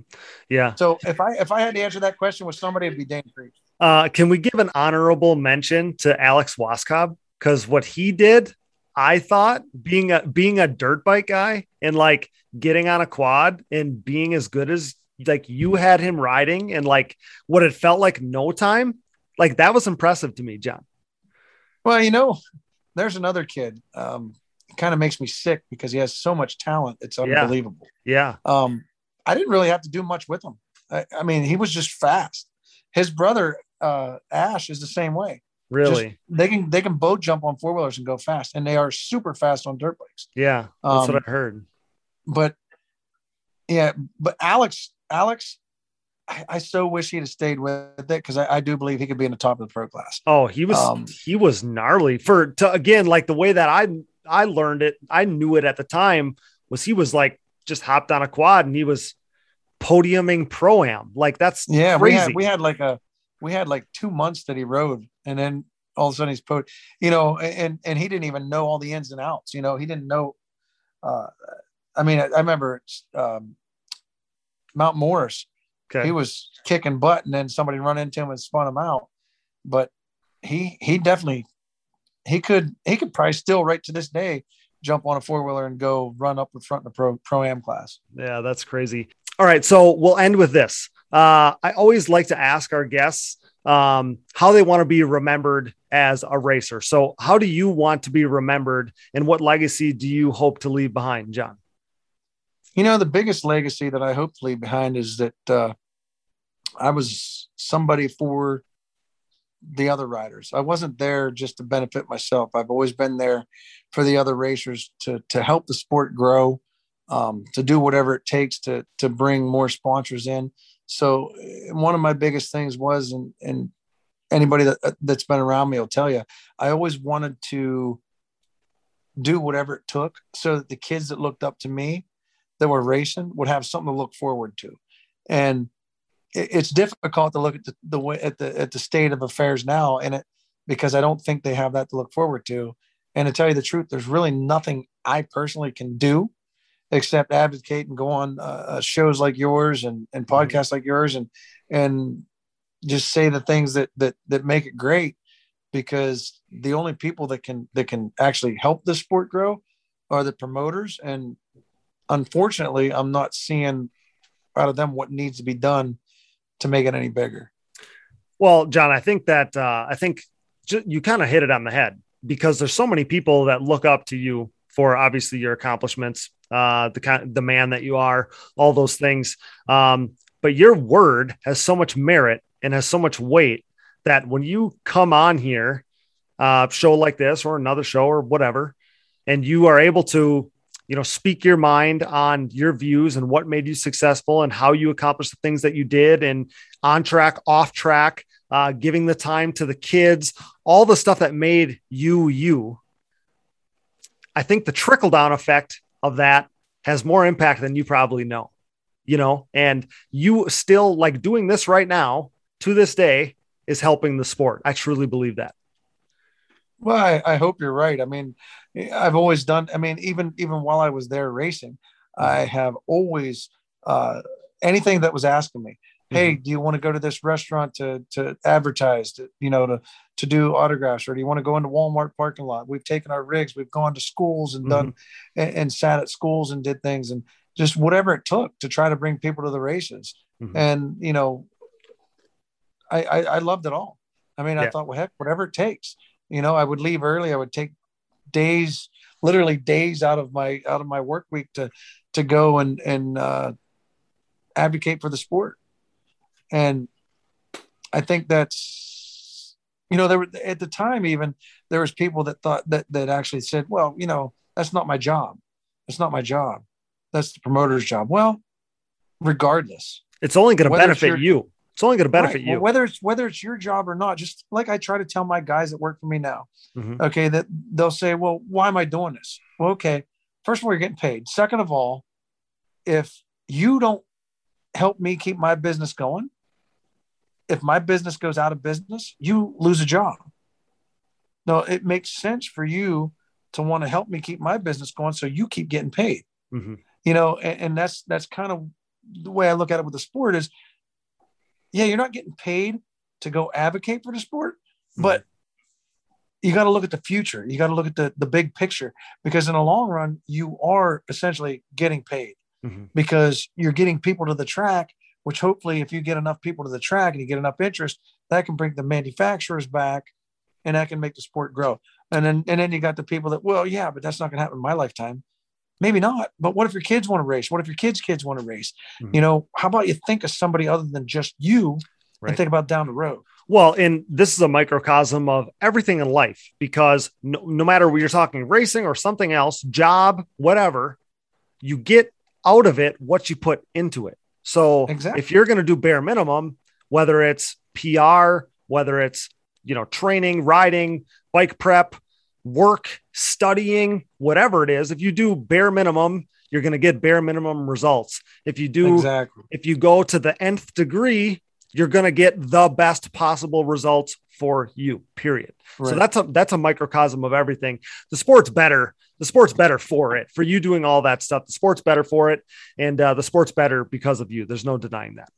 Yeah. So if I, if I had to answer that question with somebody, it'd be Dana Creech. Uh, can we give an honorable mention to Alex Waskob? Cause what he did, I thought being a, being a dirt bike guy and like getting on a quad and being as good as like you had him riding and like what it felt like no time, like that was impressive to me, John. Well, you know, there's another kid, um, it kind of makes me sick because he has so much talent. It's unbelievable. Yeah. yeah. Um, I didn't really have to do much with him. I, I mean, he was just fast. His brother, uh, Ash, is the same way. Really? Just, they can they can both jump on four wheelers and go fast, and they are super fast on dirt bikes. Yeah, that's um, what I heard. But yeah, but Alex, Alex, I, I so wish he'd have stayed with it, because I, I do believe he could be in the top of the pro class. Oh, he was um, he was gnarly for to, again like the way that I I learned it, I knew it at the time, was he was like. Just hopped on a quad and he was podiuming pro-am. Like that's yeah, crazy. We had, we had like a, we had like two months that he rode, and then all of a sudden he's pod, you know, and, and he didn't even know all the ins and outs, you know, he didn't know. Uh, I mean, I, I remember um, Mount Morris, okay. He was kicking butt, and then somebody run into him and spun him out. But he, he definitely, he could, he could probably still right to this day, jump on a four-wheeler and go run up in front in the pro pro-am class. Yeah, that's crazy. All right, so we'll end with this. Uh, I always like to ask our guests um, how they want to be remembered as a racer. So how do you want to be remembered, and what legacy do you hope to leave behind, John? You know, the biggest legacy that I hope to leave behind is that uh, I was somebody for the other riders. I wasn't there just to benefit myself. I've always been there for the other racers, to, to help the sport grow, um, to do whatever it takes to, to bring more sponsors in. So one of my biggest things was, and, and anybody that that's been around me will tell you, I always wanted to do whatever it took so that the kids that looked up to me that were racing would have something to look forward to. And it's difficult to look at the, the way at the, at the state of affairs now in it, because I don't think they have that to look forward to. And to tell you the truth, there's really nothing I personally can do except advocate and go on uh, shows like yours and, and podcasts like yours and, and just say the things that, that, that make it great, because the only people that can, that can actually help the sport grow are the promoters. And unfortunately, I'm not seeing out of them what needs to be done to make it any bigger. Well, John, I think that, uh, I think ju- you kind of hit it on the head, because there's so many people that look up to you for obviously your accomplishments, uh, the the man that you are, all those things. Um, but your word has so much merit and has so much weight that when you come on here, uh, show like this or another show or whatever, and you are able to, you know, speak your mind on your views and what made you successful and how you accomplished the things that you did, and on track, off track, uh, giving the time to the kids, all the stuff that made you, you, I think the trickle down effect of that has more impact than you probably know, you know, and you still like doing this right now to this day is helping the sport. I truly believe that. Well, I, I hope you're right. I mean, I've always done, I mean, even, even while I was there racing, I have always, uh, anything that was asking me, hey, mm-hmm. do you want to go to this restaurant to, to advertise, to, you know, to, to do autographs, or do you want to go into Walmart parking lot? We've taken our rigs, we've gone to schools and mm-hmm. done and, and sat at schools and did things. And, just whatever it took to try to bring people to the races. Mm-hmm. And, you know, I, I, I loved it all. I mean, yeah. I thought, well, heck, whatever it takes, you know, I would leave early. I would take days, literally days out of my, out of my work week to, to go and, and, uh, advocate for the sport. And I think that's, you know, there were at the time, even there was people that thought that, that actually said, well, you know, that's not my job. That's not my job. That's the promoter's job. Well, regardless, it's only going to benefit it's your, you. It's only going to benefit right. you, well, whether it's, whether it's your job or not. Just like I try to tell my guys that work for me now, mm-hmm. okay, that they'll say, well, why am I doing this? Well, okay. First of all, you're getting paid. Second of all, if you don't help me keep my business going, if my business goes out of business, you lose a job. No, it makes sense for you to want to help me keep my business going, so you keep getting paid. Mm-hmm. You know, and, and that's that's kind of the way I look at it with the sport is, yeah, you're not getting paid to go advocate for the sport, mm-hmm. but you got to look at the future. You got to look at the, the big picture, because in the long run, you are essentially getting paid, mm-hmm. because you're getting people to the track, which hopefully if you get enough people to the track and you get enough interest, that can bring the manufacturers back and that can make the sport grow. And then, and then you got the people that, well, yeah, but that's not going to happen in my lifetime. Maybe not, but what if your kids want to race? What if your kids' kids want to race? Mm-hmm. You know, how about you think of somebody other than just you right. and think about down the road? Well, and this is a microcosm of everything in life, because no, no matter what you're talking, racing or something else, job, whatever, you get out of it what you put into it. So exactly. if you're going to do bare minimum, whether it's P R, whether it's, you know, training, riding, bike prep, work, studying, whatever it is, if you do bare minimum, you're going to get bare minimum results. If you do, exactly. if you go to the nth degree, you're going to get the best possible results for you, period. Right. So that's a, that's a microcosm of everything. The sport's better. The sport's better for it, for you doing all that stuff. The sport's better for it. And uh, the sport's better because of you. There's no denying that.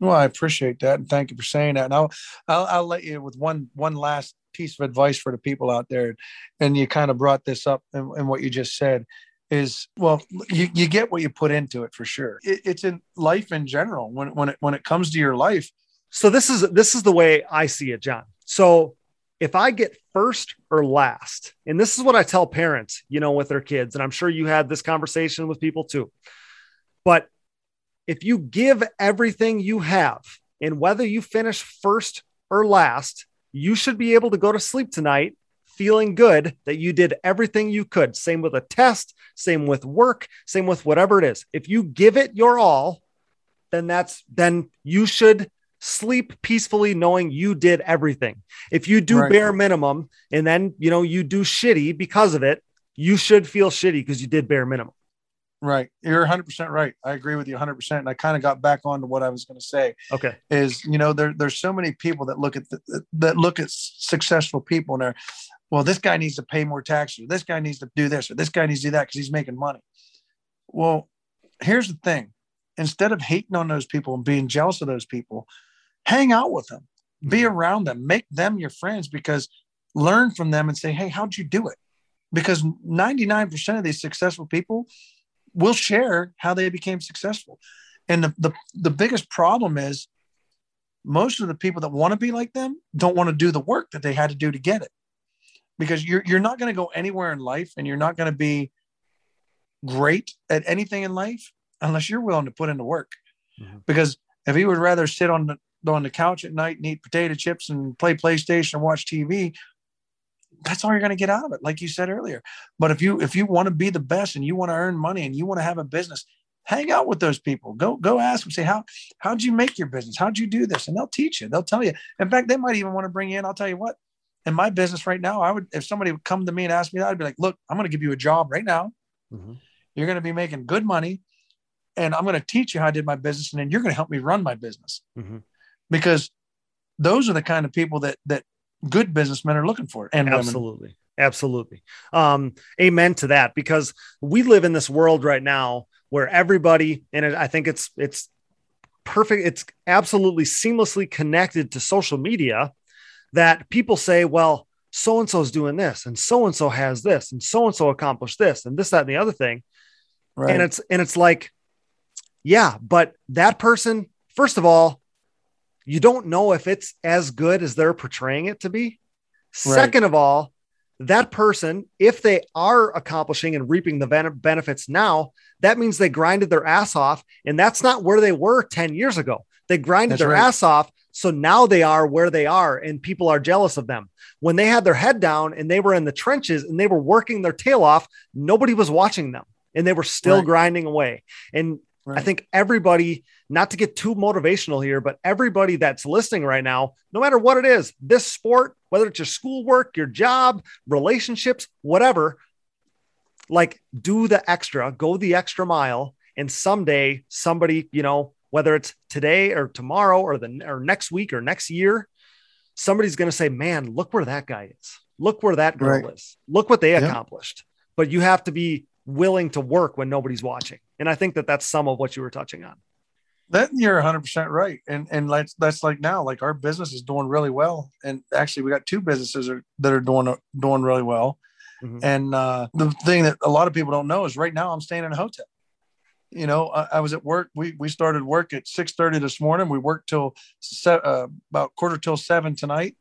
Well, I appreciate that. And thank you for saying that. And I'll, I'll, I'll let you with one, one last piece of advice for the people out there. And you kind of brought this up in, in what you just said is, well, you, you get what you put into it for sure. It, it's in life in general, when, when it, when it comes to your life. So this is, this is the way I see it, John. So if I get first or last, and this is what I tell parents, you know, with their kids, and I'm sure you had this conversation with people too, but if you give everything you have, and whether you finish first or last, you should be able to go to sleep tonight feeling good that you did everything you could. Same with a test, same with work, same with whatever it is. If you give it your all, then that's, then you should sleep peacefully knowing you did everything. If you do right. bare minimum and then, you know, you do shitty because of it, you should feel shitty because you did bare minimum. Right. You're one hundred percent right. I agree with you one hundred percent. And I kind of got back on to what I was going to say. Okay. Is, you know, there, there's so many people that look at the, that look at successful people and they're, well, this guy needs to pay more taxes. Or this guy needs to do this, or this guy needs to do that because he's making money. Well, here's the thing. Instead of hating on those people and being jealous of those people, hang out with them, mm-hmm. be around them, make them your friends, because learn from them and say, hey, how'd you do it? Because ninety-nine percent of these successful people will share how they became successful. And the, the, the biggest problem is most of the people that want to be like them don't want to do the work that they had to do to get it, because you're, you're not going to go anywhere in life and you're not going to be great at anything in life unless you're willing to put in the work. Mm-hmm. Because if you would rather sit on the, on the couch at night and eat potato chips and play PlayStation and watch T V, that's all you're going to get out of it, like you said earlier. But if you if you want to be the best and you want to earn money and you want to have a business, hang out with those people. Go go ask them, say, how how'd you make your business? How'd you do this? And they'll teach you. They'll tell you. In fact, they might even want to bring you in. I'll tell you what, in my business right now, I would, if somebody would come to me and ask me that, I'd be like, look, I'm going to give you a job right now. Mm-hmm. You're going to be making good money, and I'm going to teach you how I did my business, and then you're going to help me run my business. Mm-hmm. Because those are the kind of people that that good businessmen are looking for. And absolutely. Women. Absolutely. Um, amen to that, because we live in this world right now where everybody, and I think it's, it's perfect. It's absolutely seamlessly connected to social media, that people say, well, so-and-so is doing this, and so-and-so has this, and so-and-so accomplished this, and this, that, and the other thing. Right. And it's, and it's like, yeah, but that person, first of all, you don't know if it's as good as they're portraying it to be. Right. Second of all, that person, if they are accomplishing and reaping the ben- benefits now, that means they grinded their ass off, and that's not where they were ten years ago. They grinded that's their right. ass off. So now they are where they are, and people are jealous of them. When they had their head down and they were in the trenches and they were working their tail off, nobody was watching them, and they were still right. grinding away. And right. I think everybody, not to get too motivational here, but everybody that's listening right now, no matter what it is, this sport, whether it's your schoolwork, your job, relationships, whatever, like do the extra, go the extra mile. And someday somebody, you know, whether it's today or tomorrow or the or next week or next year, somebody's going to say, man, look where that guy is. Look where that girl right. is. Look what they yeah. accomplished. But you have to be willing to work when nobody's watching. And I think that that's some of what you were touching on. That you're one hundred percent right. And and that's, that's like now, like our business is doing really well. And actually we got two businesses are, that are doing, doing really well. Mm-hmm. And uh, the thing that a lot of people don't know is right now I'm staying in a hotel. You know, I, I was at work. We we started work at six thirty this morning. We worked till se- uh, about quarter till seven tonight,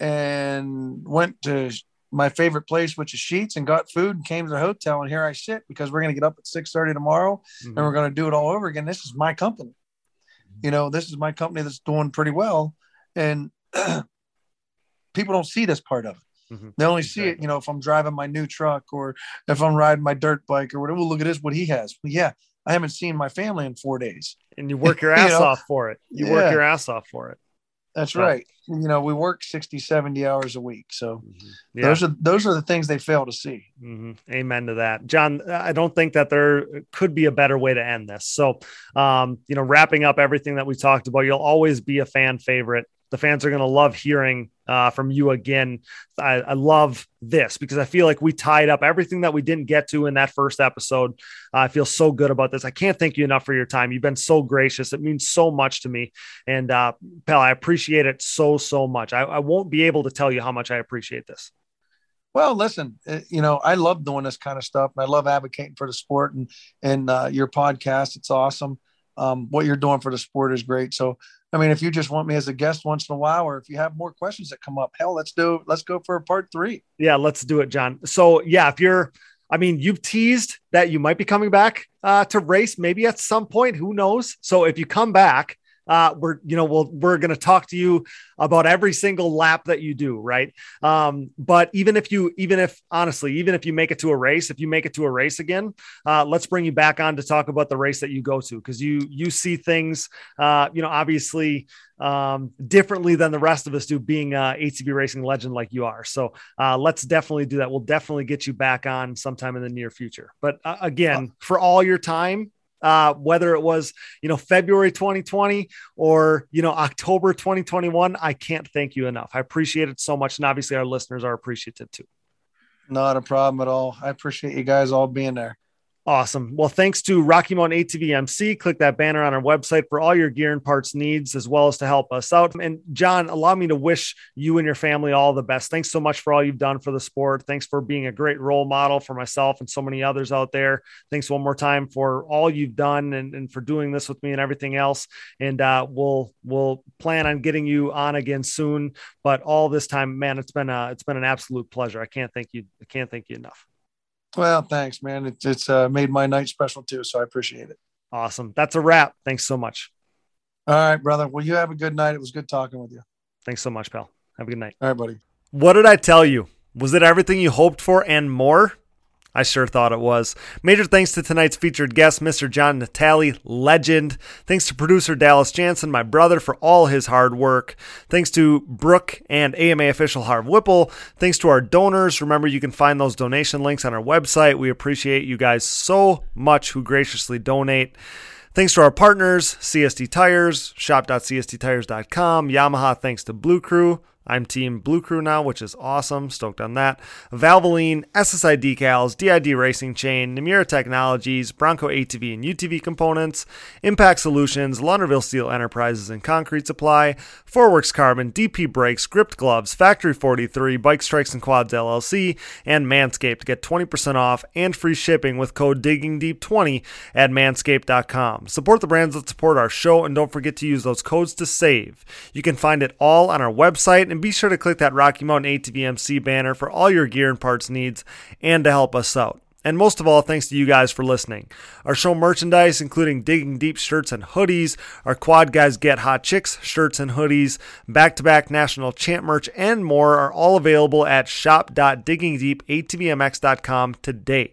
and went to my favorite place, which is Sheetz, and got food and came to the hotel. And here I sit because we're going to get up at six thirty tomorrow, mm-hmm. and we're going to do it all over again. This is my company. You know, this is my company that's doing pretty well, and people don't see this part of it. Mm-hmm. They only see it, you know, if I'm driving my new truck or if I'm riding my dirt bike or whatever. Well, look at this, what he has. Well, yeah, I haven't seen my family in four days. And you work your ass you know? off for it. You yeah. work your ass off for it. That's so. right. You know, we work sixty, seventy hours a week. So mm-hmm. yeah. those are, those are the things they fail to see. Mm-hmm. Amen to that. John, I don't think that there could be a better way to end this. So, um, you know, wrapping up everything that we talked about, you'll always be a fan favorite. The fans are going to love hearing uh, from you again. I, I love this because I feel like we tied up everything that we didn't get to in that first episode. Uh, I feel so good about this. I can't thank you enough for your time. You've been so gracious. It means so much to me. And uh, pal, I appreciate it so, so much. I, I won't be able to tell you how much I appreciate this. Well, listen, you know, I love doing this kind of stuff, and I love advocating for the sport and, and uh, your podcast. It's awesome. Um, what you're doing for the sport is great. So, I mean, if you just want me as a guest once in a while, or if you have more questions that come up, hell, let's do, let's go for a part three. Yeah, let's do it, John. So yeah, if you're, I mean, you've teased that you might be coming back uh, to race maybe at some point, who knows? So if you come back, uh, we're, you know, we'll, we're going to talk to you about every single lap that you do. Right. Um, but even if you, even if honestly, even if you make it to a race, if you make it to a race again, uh, let's bring you back on to talk about the race that you go to. Cause you, you see things, uh, you know, obviously, um, differently than the rest of us do, being a A T V racing legend like you are. So, uh, let's definitely do that. We'll definitely get you back on sometime in the near future. But uh, again, for all your time, Uh, whether it was, you know, February twenty twenty or, you know, October twenty twenty-one, I can't thank you enough. I appreciate it so much. And obviously our listeners are appreciative too. Not a problem at all. I appreciate you guys all being there. Awesome. Well, thanks to Rocky Mountain A T V M C. Click that banner on our website for all your gear and parts needs, as well as to help us out. And John, allow me to wish you and your family all the best. Thanks so much for all you've done for the sport. Thanks for being a great role model for myself and so many others out there. Thanks one more time for all you've done and, and for doing this with me and everything else. And uh, we'll, we'll plan on getting you on again soon, but all this time, man, it's been a, it's been an absolute pleasure. I can't thank you. I can't thank you enough. Well, thanks, man. It's, it's uh, made my night special too. So I appreciate it. Awesome. That's a wrap. Thanks so much. All right, brother. Well, you have a good night. It was good talking with you. Thanks so much, pal. Have a good night. All right, buddy. What did I tell you? Was it everything you hoped for and more? I sure thought it was. Major thanks to tonight's featured guest, Mister John Natalie, legend. Thanks to producer Dallas Jansen, my brother, for all his hard work. Thanks to Brooke and A M A official Harv Whipple. Thanks to our donors. Remember, you can find those donation links on our website. We appreciate you guys so much who graciously donate. Thanks to our partners, C S T Tires, shop dot c s t tires dot com, Yamaha, thanks to Blue Crew. I'm Team Blue Crew now, which is awesome. Stoked on that. Valvoline, S S I Decals, D I D Racing Chain, Namira Technologies, Bronco A T V and U T V Components, Impact Solutions, Launderville Steel Enterprises and Concrete Supply, four works Carbon, D P Brakes, Gript Gloves, Factory forty-three, Bike Strikes and Quads L L C, and Manscaped. Get twenty percent off and free shipping with code digging deep twenty at manscaped dot com. Support the brands that support our show, and don't forget to use those codes to save. You can find it all on our website, and be sure to click that Rocky Mountain A T V M C banner for all your gear and parts needs and to help us out. And most of all, thanks to you guys for listening. Our show merchandise, including Digging Deep shirts and hoodies, our Quad Guys Get Hot Chicks shirts and hoodies, back-to-back national champ merch, and more are all available at shop dot digging deep a t v m x dot com today.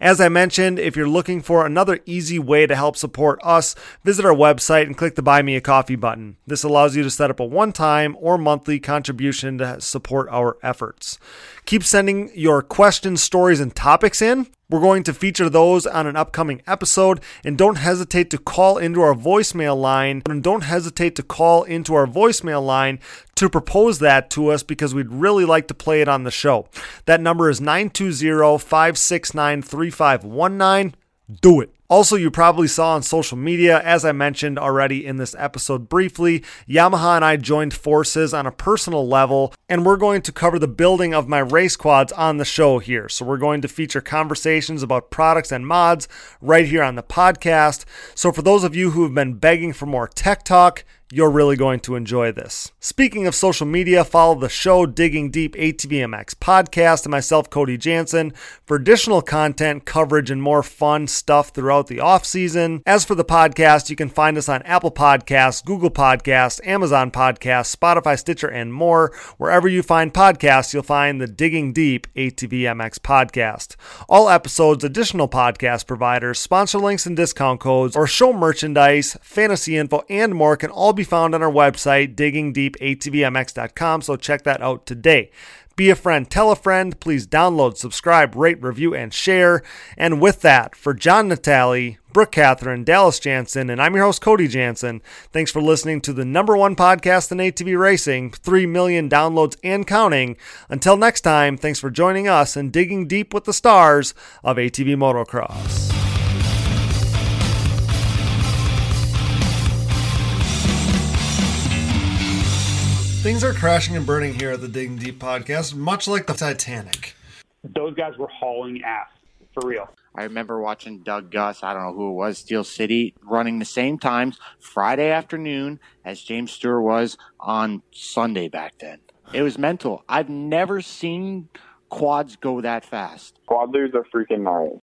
As I mentioned, if you're looking for another easy way to help support us, visit our website and click the Buy Me a Coffee button. This allows you to set up a one-time or monthly contribution to support our efforts. Keep sending your questions, stories, and topics in. We're going to feature those on an upcoming episode, and don't hesitate to call into our voicemail line. And don't hesitate to call into our voicemail line to propose that to us, because we'd really like to play it on the show. That number is nine two zero, five six nine, three five one nine. Do it. Also, you probably saw on social media, as I mentioned already in this episode briefly, Yamaha and I joined forces on a personal level, and we're going to cover the building of my race quads on the show here. So we're going to feature conversations about products and mods right here on the podcast. So for those of you who have been begging for more tech talk, you're really going to enjoy this. Speaking of social media, follow the show Digging Deep A T V M X podcast and myself, Cody Jansen, for additional content, coverage, and more fun stuff throughout the off-season. As for the podcast, you can find us on Apple Podcasts, Google Podcasts, Amazon Podcasts, Spotify, Stitcher, and more. Wherever you find podcasts, you'll find the Digging Deep A T V M X podcast. All episodes, additional podcast providers, sponsor links and discount codes, or show merchandise, fantasy info, and more can all be found on our website, digging deep a t v m x dot com, so check that out today. Be a friend, tell a friend, please download, subscribe, rate, review, and share. And with that, for John Natalie, Brooke Catherine, Dallas Jansen, and I'm your host, Cody Jansen, thanks for listening to the number one podcast in A T V racing, three million downloads and counting. Until next time, thanks for joining us and digging deep with the stars of A T V motocross. Things are crashing and burning here at the Digging Deep podcast, much like the Titanic. Those guys were hauling ass, for real. I remember watching Doug Gust, I don't know who it was, Steel City, running the same times Friday afternoon as James Stewart was on Sunday back then. It was mental. I've never seen quads go that fast. Quad leaders are freaking gnarly.